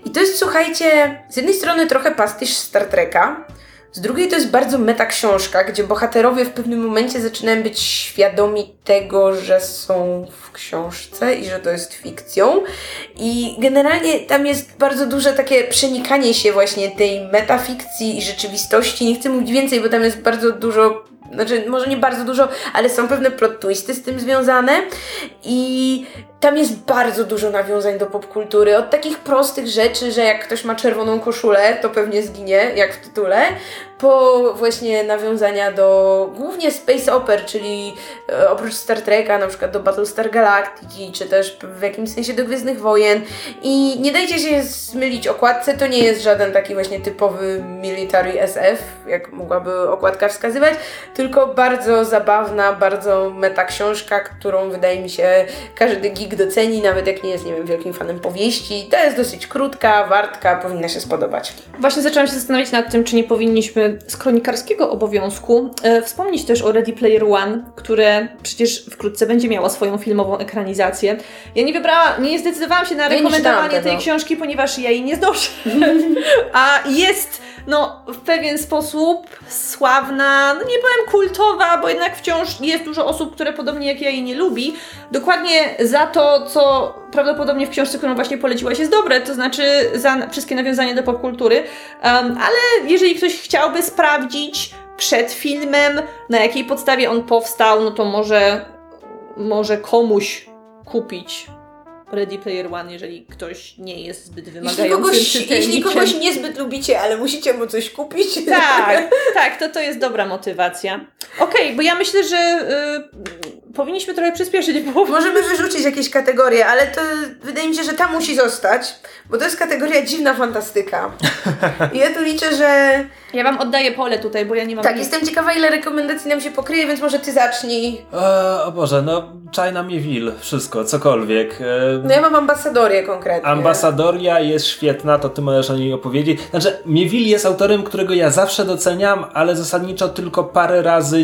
I to jest, słuchajcie, z jednej strony trochę pastisz Star Treka, z drugiej to jest bardzo meta książka, gdzie bohaterowie w pewnym momencie zaczynają być świadomi tego, że są w książce i że to jest fikcją. I generalnie tam jest bardzo duże takie przenikanie się właśnie tej metafikcji i rzeczywistości. Nie chcę mówić więcej, bo tam jest bardzo dużo, znaczy może nie bardzo dużo, ale są pewne plot twisty z tym związane. I tam jest bardzo dużo nawiązań do popkultury, od takich prostych rzeczy, że jak ktoś ma czerwoną koszulę, to pewnie zginie, jak w tytule, po właśnie nawiązania do głównie space oper, czyli e, oprócz Star Treka, na przykład do Battlestar Galactiki, czy też w jakimś sensie do Gwiezdnych Wojen. I nie dajcie się zmylić okładce, to nie jest żaden taki właśnie typowy military S F, jak mogłaby okładka wskazywać, tylko bardzo zabawna, bardzo meta książka, którą wydaje mi się każdy geek doceni, nawet jak nie jest, nie wiem, wielkim fanem powieści. To jest dosyć krótka, wartka, powinna się spodobać. Właśnie zaczęłam się zastanawiać nad tym, czy nie powinniśmy z kronikarskiego obowiązku e, wspomnieć też o Ready Player One, które przecież wkrótce będzie miało swoją filmową ekranizację. Ja nie wybrała, nie zdecydowałam się na rekomendowanie tej książki, ponieważ ja jej nie znoszę. A jest, no, w pewien sposób sławna, no nie powiem kultowa, bo jednak wciąż jest dużo osób, które podobnie jak ja jej nie lubi. Dokładnie za to To, co prawdopodobnie w książce, którą właśnie poleciłaś, jest dobre, to znaczy za wszystkie nawiązania do popkultury, um, ale jeżeli ktoś chciałby sprawdzić przed filmem, na jakiej podstawie on powstał, no to może, może komuś kupić Ready Player One, jeżeli ktoś nie jest zbyt wymagający. Jeśli kogoś, jeśli kogoś niezbyt lubicie, ale musicie mu coś kupić. Tak, tak, to to jest dobra motywacja. Okej, okay, bo ja myślę, że y, powinniśmy trochę przyspieszyć, bo... Możemy wyrzucić jakieś kategorie, ale to wydaje mi się, że ta musi zostać, bo to jest kategoria dziwna fantastyka. I ja tu liczę, że... Ja wam oddaję pole tutaj, bo ja nie mam... Tak, nic. Jestem ciekawa, ile rekomendacji nam się pokryje, więc może ty zacznij. E, o Boże, no China Miéville, wszystko, cokolwiek. E... No ja mam Ambasadorię konkretnie. Ambasadoria jest świetna, to ty możesz o niej opowiedzieć. Znaczy, Miéville jest autorem, którego ja zawsze doceniam, ale zasadniczo tylko parę razy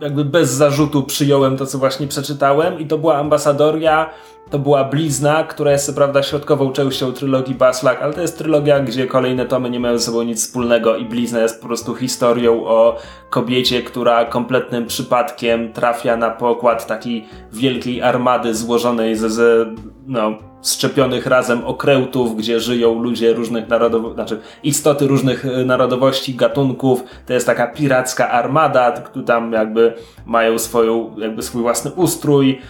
jakby bez zarzutu przyjąłem to, co właśnie przeczytałem i to była Ambasadoria, to była Blizna, która jest co prawda środkową częścią trylogii Bas-Lag, ale to jest trylogia, gdzie kolejne tomy nie mają ze sobą nic wspólnego i Blizna jest po prostu historią o kobiecie, która kompletnym przypadkiem trafia na pokład takiej wielkiej armady złożonej ze, ze no, szczepionych razem okrętów, gdzie żyją ludzie różnych narodowości, znaczy istoty różnych narodowości, gatunków. To jest taka piracka armada, tam jakby mają swoją, jakby swój własny ustrój,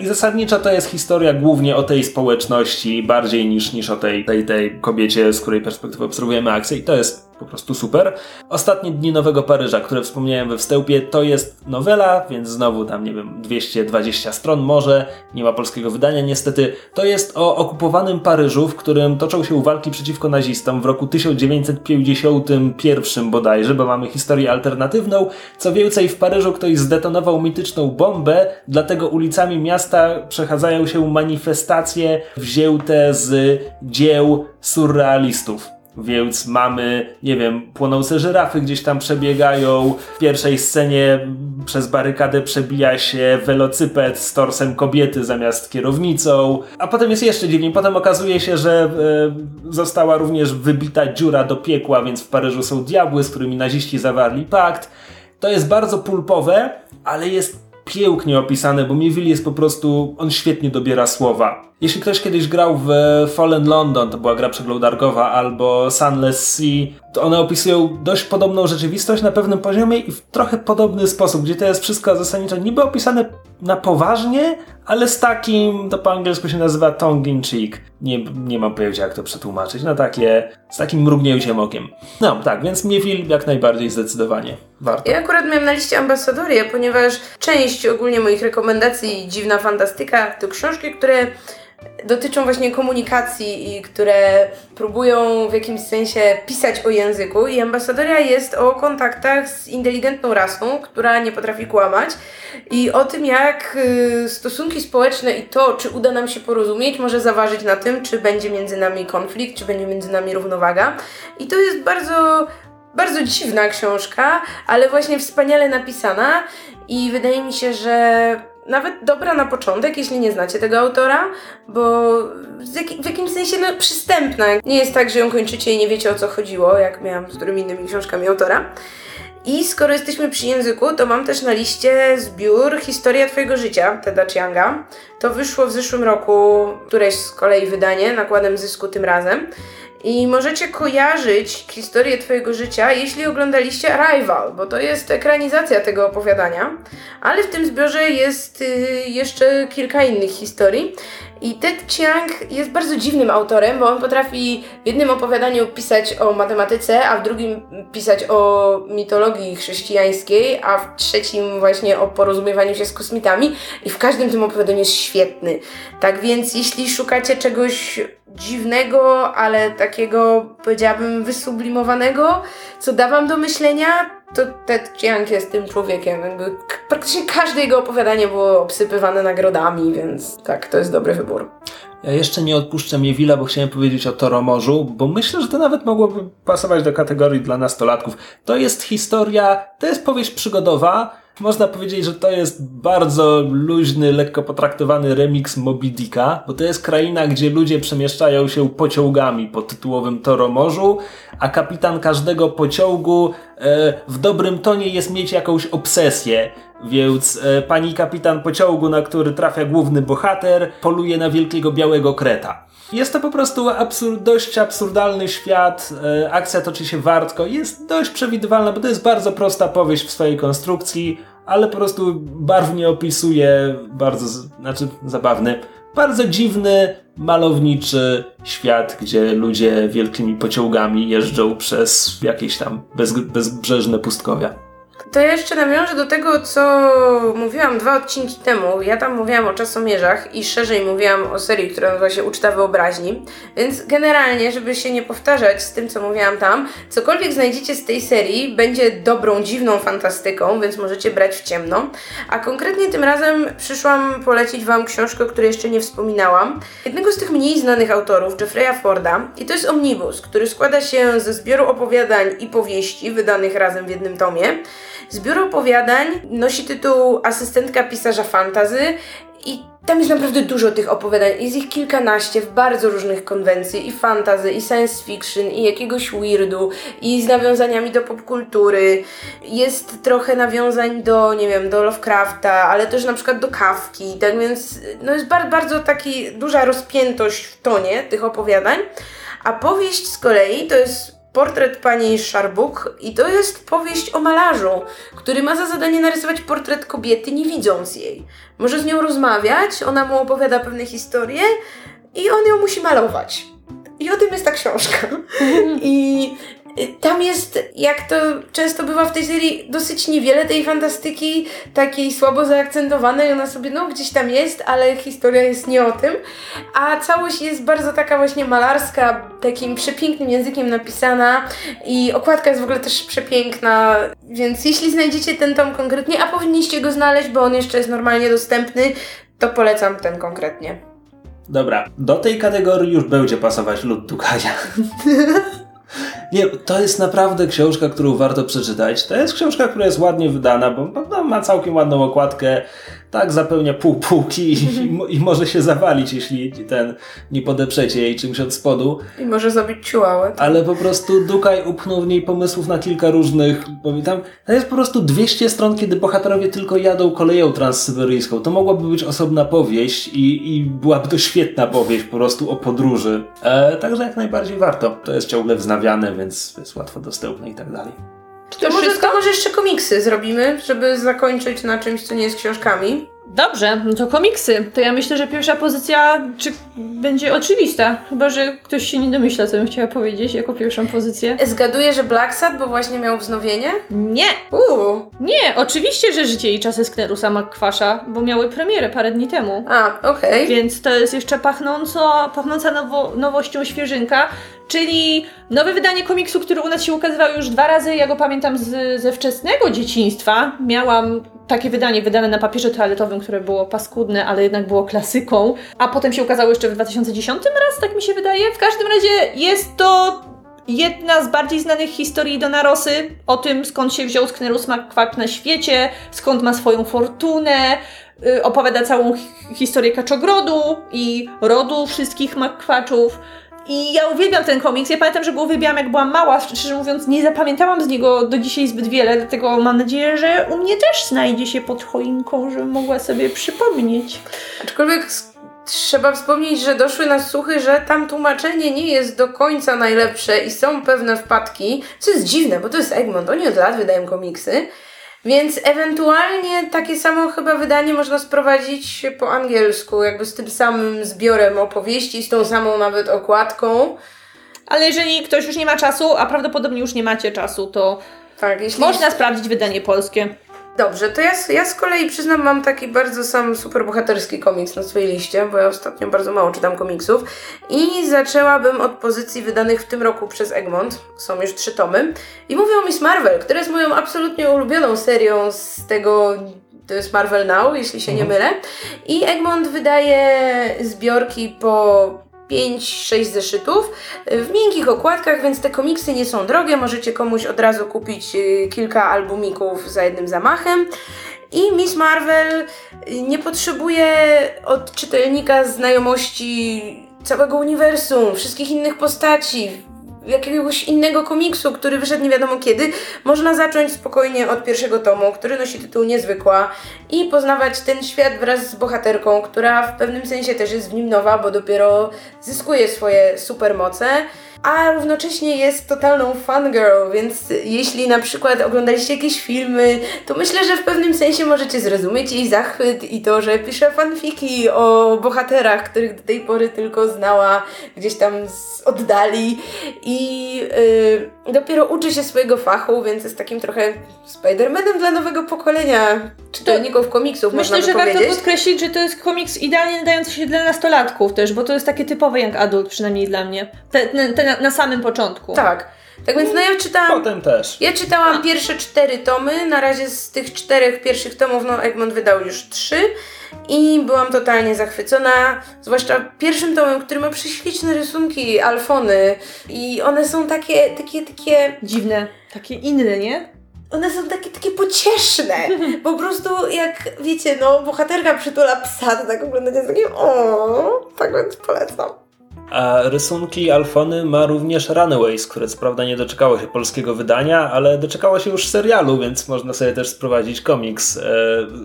I zasadniczo to jest historia głównie o tej społeczności, bardziej niż, niż o tej, tej, tej kobiecie, z której perspektywy obserwujemy akcję, i to jest po prostu super. Ostatnie dni Nowego Paryża, które wspomniałem we wstępie, to jest nowela, więc znowu tam, nie wiem, dwieście dwadzieścia stron może, nie ma polskiego wydania niestety. To jest o okupowanym Paryżu, w którym toczą się walki przeciwko nazistom w roku tysiąc dziewięćset pięćdziesiątym pierwszym bodajże, bo mamy historię alternatywną. Co więcej, w Paryżu ktoś zdetonował mityczną bombę, dlatego ulicami miasta przechadzają się manifestacje wzięte z dzieł surrealistów. Więc mamy, nie wiem, płonące żyrafy gdzieś tam przebiegają. W pierwszej scenie przez barykadę przebija się welocyped z torsem kobiety zamiast kierownicą. A potem jest jeszcze dziwniej. Potem okazuje się, że e, została również wybita dziura do piekła, więc w Paryżu są diabły, z którymi naziści zawarli pakt. To jest bardzo pulpowe, ale jest pięknie opisane, bo Miéville jest po prostu, on świetnie dobiera słowa. Jeśli ktoś kiedyś grał w Fallen London, to była gra przeglądarkowa, albo Sunless Sea, to one opisują dość podobną rzeczywistość na pewnym poziomie i w trochę podobny sposób, gdzie to jest wszystko zasadniczo niby opisane na poważnie, ale z takim, to po angielsku się nazywa tongue in cheek. Nie, nie mam pojęcia, jak to przetłumaczyć, no takie, z takim mrugnięciem okiem. No tak, więc Miéville jak najbardziej zdecydowanie warto. Ja akurat miałem na liście Ambasadorię, ponieważ część ogólnie moich rekomendacji Dziwna Fantastyka to książki, które dotyczą właśnie komunikacji i które próbują w jakimś sensie pisać o języku, i Ambasadoria jest o kontaktach z inteligentną rasą, która nie potrafi kłamać, i o tym, jak stosunki społeczne i to, czy uda nam się porozumieć, może zaważyć na tym, czy będzie między nami konflikt, czy będzie między nami równowaga. I to jest bardzo, bardzo dziwna książka, ale właśnie wspaniale napisana, i wydaje mi się, że nawet dobra na początek, jeśli nie znacie tego autora, bo w, jak, w jakimś sensie no, przystępna. Nie jest tak, że ją kończycie i nie wiecie, o co chodziło, jak miałam z którymi innymi książkami autora. I skoro jesteśmy przy języku, to mam też na liście zbiór Historia Twojego Życia, Teda Chianga. To wyszło w zeszłym roku, któreś z kolei wydanie, nakładem Zysku tym razem. I możecie kojarzyć Historię Twojego Życia, jeśli oglądaliście Arrival, bo to jest ekranizacja tego opowiadania. Ale w tym zbiorze jest y, jeszcze kilka innych historii. I Ted Chiang jest bardzo dziwnym autorem, bo on potrafi w jednym opowiadaniu pisać o matematyce, a w drugim pisać o mitologii chrześcijańskiej, a w trzecim właśnie o porozumiewaniu się z kosmitami. I w każdym tym opowiadaniu jest świetny. Tak więc jeśli szukacie czegoś dziwnego, ale takiego, powiedziałabym, wysublimowanego, co da wam do myślenia, to Ted Chiang jest tym człowiekiem. K- praktycznie każde jego opowiadanie było obsypywane nagrodami, więc tak, to jest dobry wybór. Ja jeszcze nie odpuszczę Miéville'a, bo chciałem powiedzieć o Toro Morzu, bo myślę, że to nawet mogłoby pasować do kategorii dla nastolatków. To jest historia, to jest powieść przygodowa. Można powiedzieć, że to jest bardzo luźny, lekko potraktowany remix Moby Dicka, bo to jest kraina, gdzie ludzie przemieszczają się pociągami po tytułowym Toro Morzu, a kapitan każdego pociągu e, w dobrym tonie jest mieć jakąś obsesję. Więc e, pani kapitan pociągu, na który trafia główny bohater, poluje na wielkiego białego kreta. Jest to po prostu absur- dość absurdalny świat, e, akcja toczy się wartko, jest dość przewidywalna, bo to jest bardzo prosta powieść w swojej konstrukcji, ale po prostu barwnie opisuje bardzo, znaczy zabawny, bardzo dziwny, malowniczy świat, gdzie ludzie wielkimi pociągami jeżdżą przez jakieś tam bez, bezbrzeżne pustkowia. To ja jeszcze nawiążę do tego, co mówiłam dwa odcinki temu. Ja tam mówiłam o czasomierzach i szerzej mówiłam o serii, która nazywa się Uczta Wyobraźni. Więc generalnie, żeby się nie powtarzać z tym, co mówiłam tam, cokolwiek znajdziecie z tej serii, będzie dobrą, dziwną fantastyką, więc możecie brać w ciemno. A konkretnie tym razem przyszłam polecić wam książkę, o której jeszcze nie wspominałam. Jednego z tych mniej znanych autorów, Jeffreya Forda. I to jest omnibus, który składa się ze zbioru opowiadań i powieści wydanych razem w jednym tomie. Zbiór opowiadań nosi tytuł Asystentka pisarza fantasy i tam jest naprawdę dużo tych opowiadań, jest ich kilkanaście w bardzo różnych konwencji, i fantasy, i science fiction, i jakiegoś weirdu, i z nawiązaniami do popkultury. Jest trochę nawiązań do, nie wiem, do Lovecrafta, ale też na przykład do Kafki, tak więc no jest bardzo, bardzo taki duża rozpiętość w tonie tych opowiadań, a powieść z kolei to jest Portret pani Szarbuk i to jest powieść o malarzu, który ma za zadanie narysować portret kobiety, nie widząc jej. Może z nią rozmawiać, ona mu opowiada pewne historie i on ją musi malować. I o tym jest ta książka. I tam jest, jak to często bywa w tej serii, dosyć niewiele tej fantastyki, takiej słabo zaakcentowanej, ona sobie no gdzieś tam jest, ale historia jest nie o tym, a całość jest bardzo taka właśnie malarska, takim przepięknym językiem napisana i okładka jest w ogóle też przepiękna, więc jeśli znajdziecie ten tom konkretnie, a powinniście go znaleźć, bo on jeszcze jest normalnie dostępny, to polecam ten konkretnie. Dobra, do tej kategorii już będzie pasować Lud Tukazia. Nie, to jest naprawdę książka, którą warto przeczytać. To jest książka, która jest ładnie wydana, bo no, ma całkiem ładną okładkę, tak zapełnia pół półki i, i może się zawalić, jeśli ten nie podeprzecie jej czymś od spodu. I może zrobić ciułałę. Ale po prostu Dukaj upchnął w niej pomysłów na kilka różnych, pamiętam, to jest po prostu dwieście stron, kiedy bohaterowie tylko jadą koleją transsyberyjską. To mogłaby być osobna powieść i, i byłaby to świetna powieść po prostu o podróży. E, także jak najbardziej warto. To jest ciągle wznawiane, więc jest łatwo dostępne i tak dalej. Czy to, to, może, to może jeszcze komiksy zrobimy, żeby zakończyć na czymś, co nie jest książkami? Dobrze, no to komiksy. To ja myślę, że pierwsza pozycja czy będzie oczywista. Chyba, że ktoś się nie domyśla, co bym chciała powiedzieć jako pierwszą pozycję. Zgaduję, że Black Sad, bo właśnie miał wznowienie? Nie! Uuu! Nie, oczywiście, że Życie i czasy Sknerusa McQuasha, bo miały premierę parę dni temu. A, okej. Okay. Więc to jest jeszcze pachnąco, pachnąca nowo, nowością świeżynka, czyli nowe wydanie komiksu, który u nas się ukazywał już dwa razy. Ja go pamiętam z, ze wczesnego dzieciństwa. Miałam takie wydanie wydane na papierze toaletowym, które było paskudne, ale jednak było klasyką. A potem się ukazało jeszcze w dwa tysiące dziesiątym raz, tak mi się wydaje. W każdym razie jest to jedna z bardziej znanych historii Dona Rossy o tym, skąd się wziął Sknerus McQuack na świecie, skąd ma swoją fortunę. Yy, opowiada całą hi- historię Kaczogrodu i rodu wszystkich McQuaczów. I ja uwielbiam ten komiks, ja pamiętam, że go uwielbiałam jak byłam mała, szczerze mówiąc nie zapamiętałam z niego do dzisiaj zbyt wiele, dlatego mam nadzieję, że u mnie też znajdzie się pod choinką, żebym mogła sobie przypomnieć. Aczkolwiek trzeba wspomnieć, że doszły nas słuchy, że tam tłumaczenie nie jest do końca najlepsze i są pewne wpadki, co jest dziwne, bo to jest Egmont, oni od lat wydają komiksy. Więc ewentualnie takie samo chyba wydanie można sprowadzić po angielsku, jakby z tym samym zbiorem opowieści, z tą samą nawet okładką. Ale jeżeli ktoś już nie ma czasu, a prawdopodobnie już nie macie czasu, to tak, jeśli można jest... sprawdzić wydanie polskie. Dobrze, to ja, ja z kolei przyznam, mam taki bardzo sam superbohaterski komiks na swojej liście, bo ja ostatnio bardzo mało czytam komiksów i zaczęłabym od pozycji wydanych w tym roku przez Egmont, są już trzy tomy i mówię o Miss Marvel, która jest moją absolutnie ulubioną serią z tego, to jest Marvel Now, jeśli się nie mylę, i Egmont wydaje zbiorki po pięć sześć zeszytów w miękkich okładkach, więc te komiksy nie są drogie, możecie komuś od razu kupić kilka albumików za jednym zamachem. I Miss Marvel nie potrzebuje od czytelnika znajomości całego uniwersum, wszystkich innych postaci, jakiegoś innego komiksu, który wyszedł nie wiadomo kiedy. Można zacząć spokojnie od pierwszego tomu, który nosi tytuł Niezwykła i poznawać ten świat wraz z bohaterką, która w pewnym sensie też jest w nim nowa, bo dopiero zyskuje swoje supermoce, a równocześnie jest totalną fangirl, więc jeśli na przykład oglądaliście jakieś filmy, to myślę, że w pewnym sensie możecie zrozumieć jej zachwyt i to, że pisze fanfiki o bohaterach, których do tej pory tylko znała gdzieś tam z oddali i yy, dopiero uczy się swojego fachu, więc jest takim trochę Spider-Manem dla nowego pokolenia czytelników komiksów, to można by powiedzieć. Myślę, że warto podkreślić, że to jest komiks idealnie nadający się dla nastolatków też, bo to jest takie typowe young adult, przynajmniej dla mnie. Ten, ten Na, na samym początku. Tak. Tak więc no ja czytałam... Potem też. Ja czytałam pierwsze cztery tomy. Na razie z tych czterech pierwszych tomów no Egmont wydał już trzy i byłam totalnie zachwycona. Zwłaszcza pierwszym tomem, który ma prześliczne rysunki, Alfony. I one są takie, takie, takie... dziwne. Takie inne, nie? One są takie, takie pocieszne. Po prostu jak, wiecie, no bohaterka przytula psa, to tak oglądanie jest takie o, tak więc polecam. A rysunki Alfony ma również Runaways, które co prawda nie doczekało się polskiego wydania, ale doczekało się już serialu, więc można sobie też sprowadzić komiks e,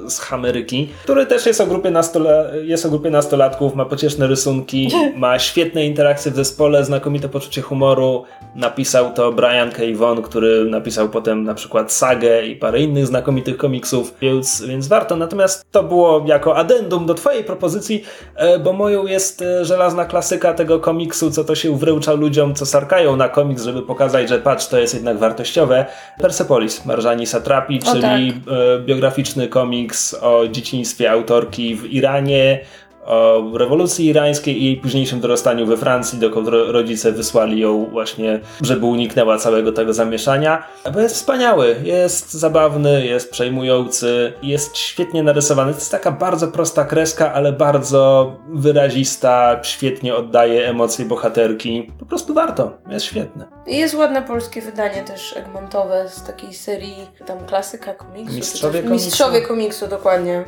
z Ameryki, który też jest o grupie, nastola- jest o grupie nastolatków, ma pocieszne rysunki, ma świetne interakcje w zespole, znakomite poczucie humoru. Napisał to Brian K. Vaughan, który napisał potem na przykład Sagę i parę innych znakomitych komiksów, więc, więc warto. Natomiast to było jako addendum do twojej propozycji, e, bo moją jest e, żelazna klasyka tego komiksu, co to się wręcza ludziom, co sarkają na komiks, żeby pokazać, że patrz, to jest jednak wartościowe. Persepolis Marżani Satrapi, o, czyli tak. e, biograficzny komiks o dzieciństwie autorki w Iranie, o rewolucji irańskiej i jej późniejszym dorastaniu we Francji, dokąd rodzice wysłali ją właśnie, żeby uniknęła całego tego zamieszania. Bo jest wspaniały, jest zabawny, jest przejmujący, jest świetnie narysowany. To jest taka bardzo prosta kreska, ale bardzo wyrazista, świetnie oddaje emocje bohaterki. Po prostu warto, jest świetne. Jest ładne polskie wydanie też Egmontowe z takiej serii tam klasyka komiksu. Mistrzowie komiksu. Mistrzowie komiksu, dokładnie.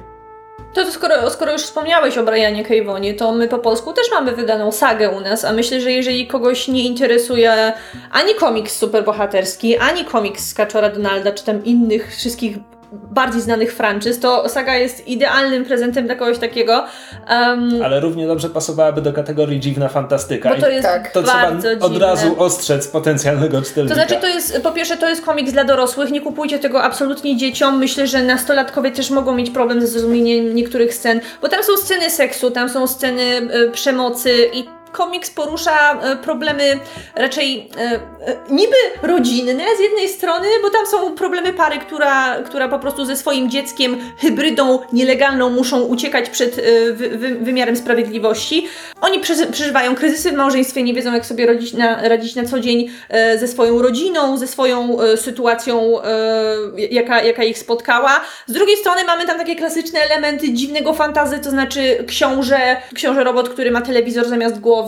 To, to skoro, skoro już wspomniałeś o Brianie K. Vaughan, to my po polsku też mamy wydaną Sagę u nas, a myślę, że jeżeli kogoś nie interesuje ani komiks superbohaterski, ani komiks z Kaczora Donalda, czy tam innych wszystkich bardziej znanych franczyz, to Saga jest idealnym prezentem dla kogoś takiego. Um, Ale równie dobrze pasowałaby do kategorii dziwna fantastyka. Bo to jest tak, to trzeba od dziwne. Razu ostrzec potencjalnego czytelnika. To znaczy, to jest, po pierwsze, to jest komiks dla dorosłych, nie kupujcie tego absolutnie dzieciom. Myślę, że nastolatkowie też mogą mieć problem ze zrozumieniem niektórych scen, bo tam są sceny seksu, tam są sceny y, przemocy i komiks porusza problemy raczej e, e, niby rodzinne z jednej strony, bo tam są problemy pary, która, która po prostu ze swoim dzieckiem, hybrydą nielegalną muszą uciekać przed e, wy, wy, wymiarem sprawiedliwości. Oni prze, przeżywają kryzysy w małżeństwie, nie wiedzą jak sobie radzić na, radzić na co dzień e, ze swoją rodziną, ze swoją e, sytuacją, e, jaka, jaka ich spotkała. Z drugiej strony mamy tam takie klasyczne elementy dziwnego fantazy, to znaczy książę, książę robot, który ma telewizor zamiast głowy.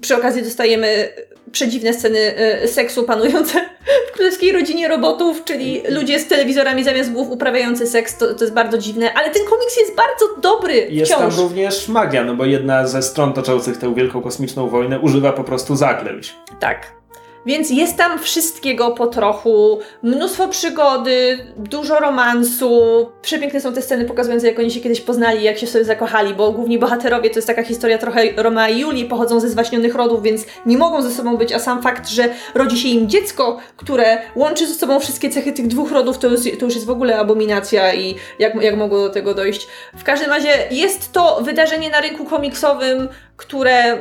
Przy okazji dostajemy przedziwne sceny y, seksu panujące w królewskiej rodzinie robotów, czyli ludzie z telewizorami zamiast głów uprawiający seks, to, to jest bardzo dziwne, ale ten komiks jest bardzo dobry wciąż. Jest tam również magia, no bo jedna ze stron toczących tę wielką kosmiczną wojnę używa po prostu zaklęć. Tak. Więc jest tam wszystkiego po trochu, mnóstwo przygody, dużo romansu, przepiękne są te sceny pokazujące jak oni się kiedyś poznali, jak się sobie zakochali, bo główni bohaterowie to jest taka historia trochę Romea i Julii, pochodzą ze zwaśnionych rodów, więc nie mogą ze sobą być, a sam fakt, że rodzi się im dziecko, które łączy ze sobą wszystkie cechy tych dwóch rodów, to już, to już jest w ogóle abominacja i jak, jak mogło do tego dojść. W każdym razie jest to wydarzenie na rynku komiksowym, które y,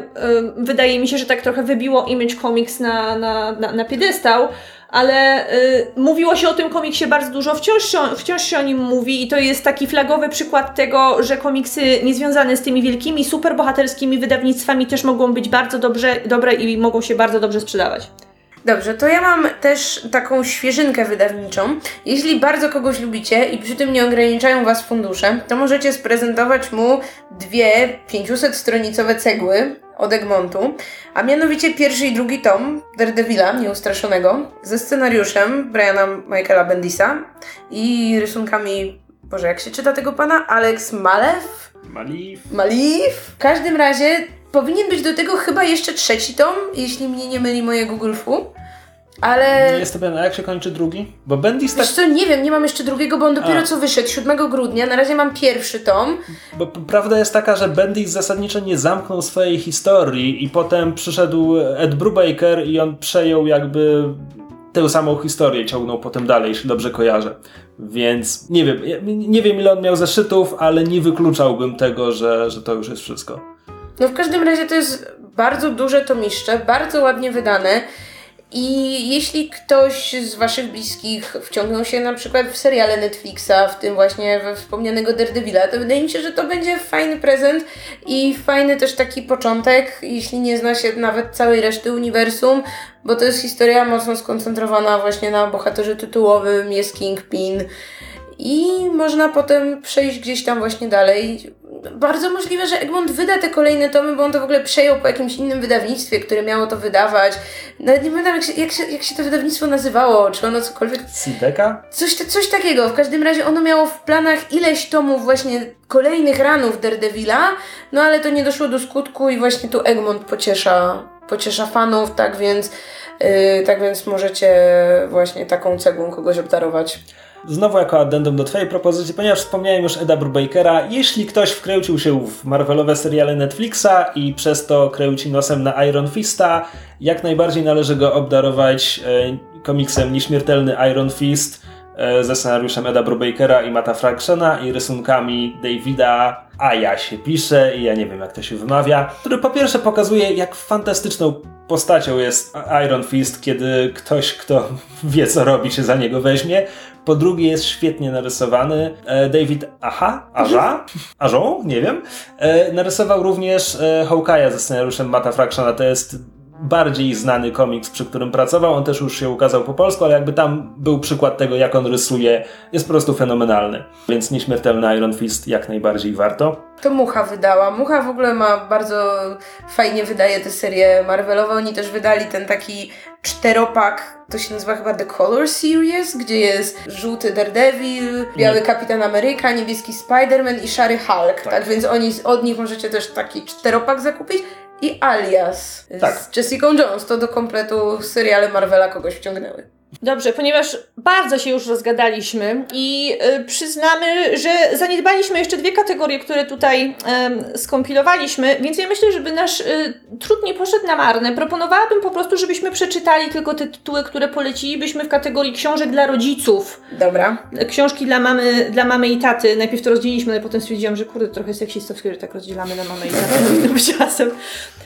wydaje mi się, że tak trochę wybiło Image Comics na, na, na, na piedestał, ale y, mówiło się o tym komiksie bardzo dużo, wciąż się, wciąż się o nim mówi i to jest taki flagowy przykład tego, że komiksy niezwiązane z tymi wielkimi, superbohaterskimi wydawnictwami też mogą być bardzo dobrze, dobre i mogą się bardzo dobrze sprzedawać. Dobrze, to ja mam też taką świeżynkę wydawniczą. Jeśli bardzo kogoś lubicie i przy tym nie ograniczają was fundusze, to możecie sprezentować mu dwie pięćset stronicowe cegły od Egmontu, a mianowicie pierwszy i drugi tom Daredevila Nieustraszonego ze scenariuszem Briana Michaela Bendisa i rysunkami, Boże, jak się czyta tego pana? Alex Malev? Malev. Malev. W każdym razie powinien być do tego chyba jeszcze trzeci tom, jeśli mnie nie myli moje Google F U, ale... Nie jestem pewna, jak się kończy drugi? Bo Bendis tak... Wiesz co, nie wiem, nie mam jeszcze drugiego, bo on dopiero A. co wyszedł, siódmego grudnia, na razie mam pierwszy tom. Bo prawda jest taka, że Bendis zasadniczo nie zamknął swojej historii i potem przyszedł Ed Brubaker i on przejął jakby... Tę samą historię ciągnął potem dalej, jeśli dobrze kojarzę. Więc nie wiem, nie wiem ile on miał zeszytów, ale nie wykluczałbym tego, że, że to już jest wszystko. No w każdym razie to jest bardzo duże tomiszcze, bardzo ładnie wydane i jeśli ktoś z waszych bliskich wciągnął się na przykład w seriale Netflixa, w tym właśnie we wspomnianego Daredevila, to wydaje mi się, że to będzie fajny prezent i fajny też taki początek, jeśli nie zna się nawet całej reszty uniwersum, bo to jest historia mocno skoncentrowana właśnie na bohaterze tytułowym, jest Kingpin. i można potem przejść gdzieś tam właśnie dalej. Bardzo możliwe, że Egmont wyda te kolejne tomy, bo on to w ogóle przejął po jakimś innym wydawnictwie, które miało to wydawać. Nawet nie pamiętam, jak się, jak się, jak się to wydawnictwo nazywało, czy ono cokolwiek... Sideka? Coś, coś takiego. W każdym razie ono miało w planach ileś tomów właśnie kolejnych ranów Daredevila, no ale to nie doszło do skutku i właśnie tu Egmont pociesza, pociesza fanów, tak więc, yy, tak więc możecie właśnie taką cegłą kogoś obdarować. Znowu jako addendum do twojej propozycji, ponieważ wspomniałem już Eda Brubakera, jeśli ktoś wkręcił się w marvelowe seriale Netflixa i przez to kręci nosem na Iron Fista, jak najbardziej należy go obdarować e, komiksem Nieśmiertelny Iron Fist e, ze scenariuszem Eda Brubakera i Matta Fractiona i rysunkami Davida Aya się pisze i ja nie wiem jak to się wymawia, który po pierwsze pokazuje jak fantastyczną postacią jest Iron Fist, kiedy ktoś, kto wie co robi, się za niego weźmie. Po drugie jest świetnie narysowany. David Aha, Aja, Ajon, nie wiem, narysował również Hawkeye'a ze scenariuszem Matta Fractiona. To jest bardziej znany komiks, przy którym pracował. On też już się ukazał po polsku, ale jakby tam był przykład tego, jak on rysuje, jest po prostu fenomenalny. Więc Nieśmiertelny Iron Fist jak najbardziej warto. To Mucha wydała. Mucha w ogóle ma bardzo fajnie wydaje te serie Marvelowe. Oni też wydali ten taki czteropak, to się nazywa chyba The Color Series, gdzie jest żółty Daredevil, biały Nie. Kapitan Ameryka, niebieski Spider-Man i szary Hulk. Tak, tak więc oni, od nich możecie też taki czteropak zakupić. I Alias tak. z Jessica Jones. To do kompletu seriale Marvela kogoś wciągnęły. Dobrze, ponieważ bardzo się już rozgadaliśmy i y, przyznamy, że zaniedbaliśmy jeszcze dwie kategorie, które tutaj y, skompilowaliśmy, więc ja myślę, żeby nasz y, trud nie poszedł na marne. Proponowałabym po prostu, żebyśmy przeczytali tylko te tytuły, które polecilibyśmy w kategorii książek dla rodziców. Dobra. Książki dla mamy, dla mamy i taty. Najpierw to rozdzieliliśmy, ale potem stwierdziłam, że kurde, trochę seksistowskie, że tak rozdzielamy na mamę i tatę czasem.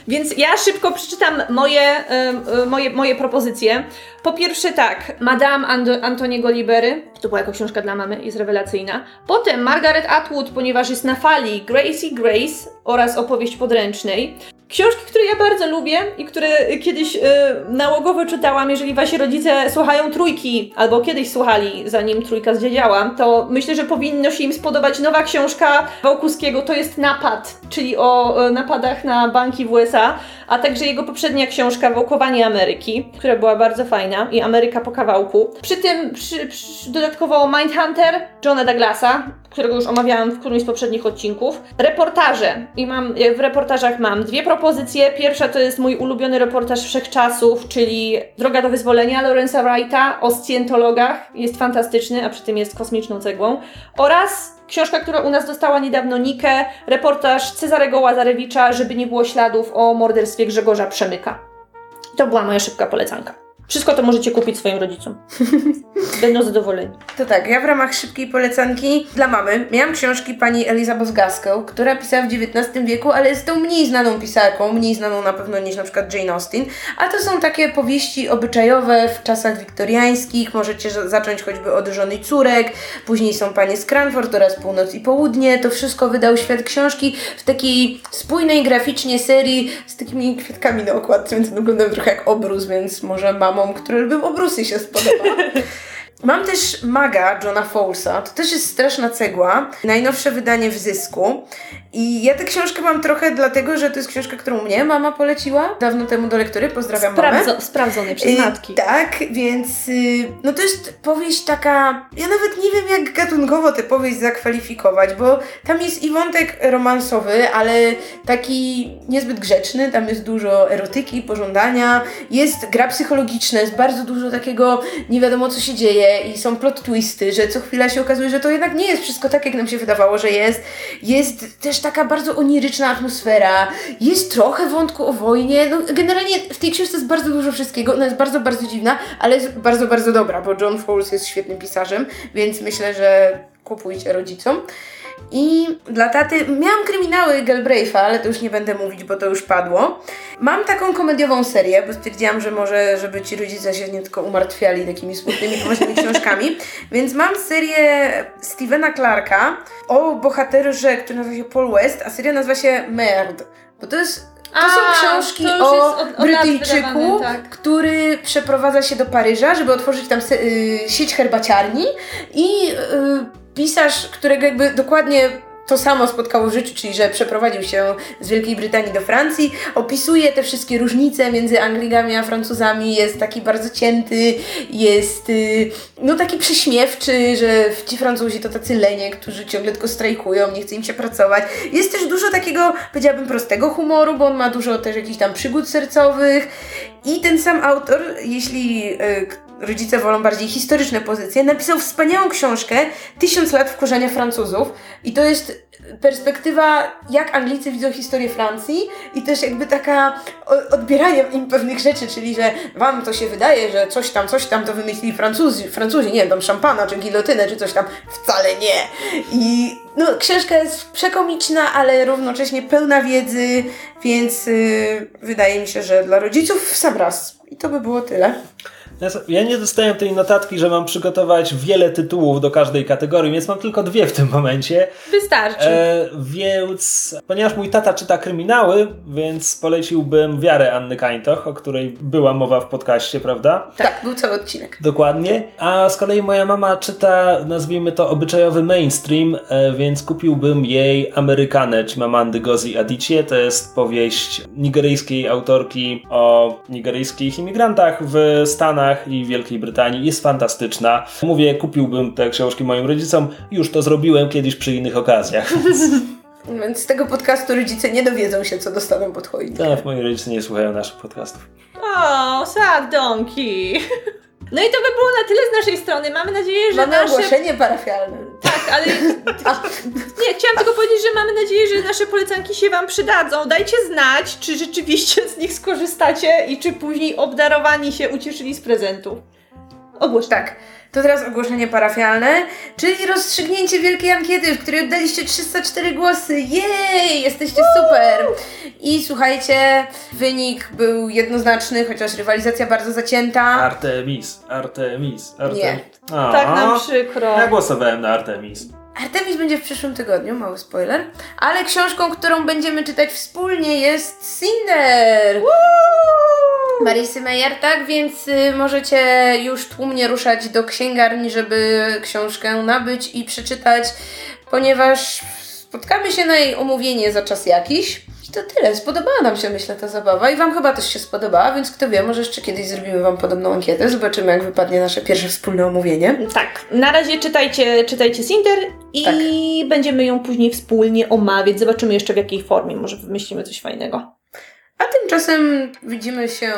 Więc ja szybko przeczytam moje, y, y, moje, moje propozycje. Po pierwsze tak, Madame Ant- Antoniego Libery, to była jako książka dla mamy, jest rewelacyjna. Potem Margaret Atwood, ponieważ jest na fali Gracie Grace oraz Opowieść podręcznej. Książki, które ja bardzo lubię i które kiedyś yy, nałogowo czytałam, jeżeli wasi rodzice słuchają Trójki, albo kiedyś słuchali, zanim Trójka zdziedziała, to myślę, że powinno się im spodobać nowa książka Wałkuskiego, to jest Napad, czyli o y, napadach na banki w U S A, a także jego poprzednia książka Wałkowanie Ameryki, która była bardzo fajna i Ameryka po kawałku. Przy tym przy, przy, dodatkowo Mindhunter Johna Douglasa, którego już omawiałam w którymś z poprzednich odcinków. Reportaże. I mam, w reportażach mam dwie propozycje. Pierwsza to jest mój ulubiony reportaż wszechczasów, czyli Droga do wyzwolenia Lawrence'a Wrighta o scjentologach. Jest fantastyczny, a przy tym jest kosmiczną cegłą. Oraz książka, która u nas dostała niedawno Nikę, reportaż Cezarego Łazarewicza, żeby nie było śladów o morderstwie Grzegorza Przemyka. To była moja szybka polecanka. Wszystko to możecie kupić swoim rodzicom. Będą zadowoleni. To tak, ja w ramach szybkiej polecanki dla mamy miałam książki pani Elizabeth Gaskell, która pisała w dziewiętnastym wieku, ale jest tą mniej znaną pisarką, mniej znaną na pewno niż na przykład Jane Austen, a to są takie powieści obyczajowe w czasach wiktoriańskich, możecie zacząć choćby od Żony Córek, później są Panie z Cranford oraz Północ i Południe, to wszystko wydał Świat Książki w takiej spójnej graficznie serii z takimi kwiatkami na okładce, więc wyglądam trochę jak obrus, więc może mam który lubił obrusy się spodoba. Mam też Maga Johna Fowlesa, to też jest straszna cegła, najnowsze wydanie w Zysku. I ja tę książkę mam trochę dlatego, że to jest książka, którą mnie mama poleciła dawno temu do lektury, pozdrawiam Sprawdzo- mamę. Sprawdzony przez matki. Y- tak, więc y- no to jest powieść taka, ja nawet nie wiem jak gatunkowo tę powieść zakwalifikować, bo tam jest i wątek romansowy, ale taki niezbyt grzeczny, tam jest dużo erotyki, pożądania, jest gra psychologiczna, jest bardzo dużo takiego nie wiadomo co się dzieje i są plot twisty, że co chwila się okazuje, że to jednak nie jest wszystko tak, jak nam się wydawało, że jest. Jest też taka bardzo oniryczna atmosfera, jest trochę wątku o wojnie, no generalnie w tej książce jest bardzo dużo wszystkiego, ona jest bardzo, bardzo dziwna, ale jest bardzo, bardzo dobra, bo John Fowles jest świetnym pisarzem, więc myślę, że kupujcie rodzicom. I dla taty miałam kryminały Galbraitha, ale to już nie będę mówić, bo to już padło. Mam taką komediową serię, bo stwierdziłam, że może, żeby ci rodzice się nie tylko umartwiali takimi smutnymi, poważnymi książkami. Więc mam serię Stephena Clarka o bohaterze, który nazywa się Paul West, a seria nazywa się Merd, bo to jest... To a, są książki to o, od, o Brytyjczyku, tak. który przeprowadza się do Paryża, żeby otworzyć tam se- y- sieć herbaciarni i... Y- pisarz, którego jakby dokładnie to samo spotkało w życiu, czyli że przeprowadził się z Wielkiej Brytanii do Francji, opisuje te wszystkie różnice między Anglikami a Francuzami, jest taki bardzo cięty, jest no taki prześmiewczy, że ci Francuzi to tacy lenie, którzy ciągle tylko strajkują, nie chce im się pracować. Jest też dużo takiego, powiedziałabym, prostego humoru, bo on ma dużo też jakichś tam przygód sercowych i ten sam autor, jeśli yy, rodzice wolą bardziej historyczne pozycje, napisał wspaniałą książkę Tysiąc lat wkurzenia Francuzów i to jest perspektywa, jak Anglicy widzą historię Francji i też jakby taka odbieranie im pewnych rzeczy, czyli że wam to się wydaje, że coś tam, coś tam to wymyślili Francuzi, Francuzi, nie wiem, tam szampana, czy gilotynę, czy coś tam, wcale nie. I no, książka jest przekomiczna, ale równocześnie pełna wiedzy, więc yy, wydaje mi się, że dla rodziców w sam raz. I to by było tyle. Ja nie dostałem tej notatki, że mam przygotować wiele tytułów do każdej kategorii, więc mam tylko dwie w tym momencie. Wystarczy. E, więc, ponieważ mój tata czyta kryminały, więc poleciłbym Wiarę Anny Kańtoch, o której była mowa w podcaście, prawda? Tak, był cały odcinek. Dokładnie. A z kolei moja mama czyta, nazwijmy to, obyczajowy mainstream, e, więc kupiłbym jej Amerykanę Chimamandy Ngozi Adichie. To jest powieść nigeryjskiej autorki o nigeryjskich imigrantach w Stanach i Wielkiej Brytanii. Jest fantastyczna. Mówię, kupiłbym te książki moim rodzicom. Już to zrobiłem kiedyś przy innych okazjach. Więc z tego podcastu rodzice nie dowiedzą się, co dostaną pod choinkę. Tak, moi rodzice nie słuchają naszych podcastów. O, sad donki. No i to by było na tyle z naszej strony. Mamy nadzieję, że mamy nasze... ogłoszenie parafialne. Tak, ale... Nie, chciałam tylko powiedzieć, że mamy nadzieję, że nasze polecanki się wam przydadzą. Dajcie znać, czy rzeczywiście z nich skorzystacie i czy później obdarowani się ucieszyli z prezentu. Ogłosz. Tak. To teraz ogłoszenie parafialne, czyli rozstrzygnięcie wielkiej ankiety, w której oddaliście trzysta cztery głosy. Jej! Jesteście super! I słuchajcie, wynik był jednoznaczny, chociaż rywalizacja bardzo zacięta. Artemis, Artemis, Artemis. Nie. O, tak nam przykro. Ja głosowałem na Artemis. Artemis będzie w przyszłym tygodniu, mały spoiler. Ale książką, którą będziemy czytać wspólnie, jest Cinder! Marisy Meyer, tak? Więc y, możecie już tłumnie ruszać do księgarni, żeby książkę nabyć i przeczytać, ponieważ spotkamy się na jej omówienie za czas jakiś. I to tyle. Spodobała nam się, myślę, ta zabawa i wam chyba też się spodobała, więc kto wie, może jeszcze kiedyś zrobimy wam podobną ankietę. Zobaczymy, jak wypadnie nasze pierwsze wspólne omówienie. Tak. Na razie czytajcie, czytajcie Cinder i tak. Będziemy ją później wspólnie omawiać. Zobaczymy jeszcze w jakiej formie. Może wymyślimy coś fajnego. A tymczasem widzimy się...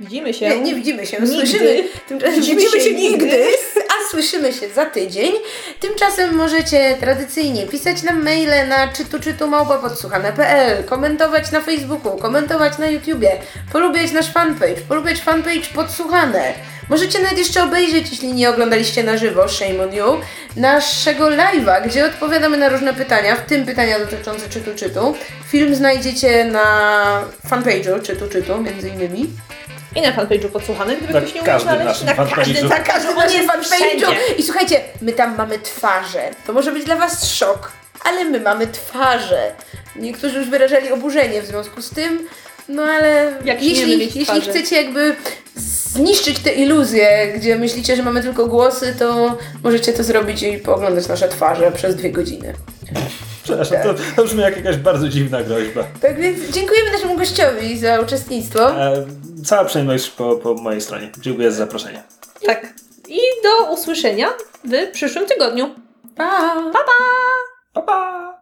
Widzimy się? Nie, nie widzimy się. Nigdy. Słyszymy. Tymczasem widzimy, widzimy się nigdy, nigdy, a słyszymy się za tydzień. Tymczasem możecie tradycyjnie pisać nam maile na czytu czytu małpa podsłuchane kropka p l, komentować na Facebooku, komentować na YouTubie, polubiać nasz fanpage, polubiać fanpage Podsłuchane. Możecie nawet jeszcze obejrzeć, jeśli nie oglądaliście na żywo, shame on you, naszego live'a, gdzie odpowiadamy na różne pytania, w tym pytania dotyczące czytu czytu. Film znajdziecie na fanpage'u czytu czytu, między innymi. I na fanpage'u Podsłuchanych, gdyby ktoś nie umiał znaleźć. Na każdym, na każdym naszym fanpage'u. I słuchajcie, my tam mamy twarze. To może być dla was szok, ale my mamy twarze. Niektórzy już wyrażali oburzenie w związku z tym, no ale jak jeśli, jeśli chcecie jakby zniszczyć te iluzje, gdzie myślicie, że mamy tylko głosy, to możecie to zrobić i pooglądać nasze twarze przez dwie godziny. Przepraszam, tak. to, to brzmi jak jakaś bardzo dziwna groźba. Tak więc dziękujemy naszemu gościowi za uczestnictwo. E, cała przyjemność po, po mojej stronie. Dziękuję za zaproszenie. Tak. I do usłyszenia w przyszłym tygodniu. Pa! Pa, pa! Pa, pa!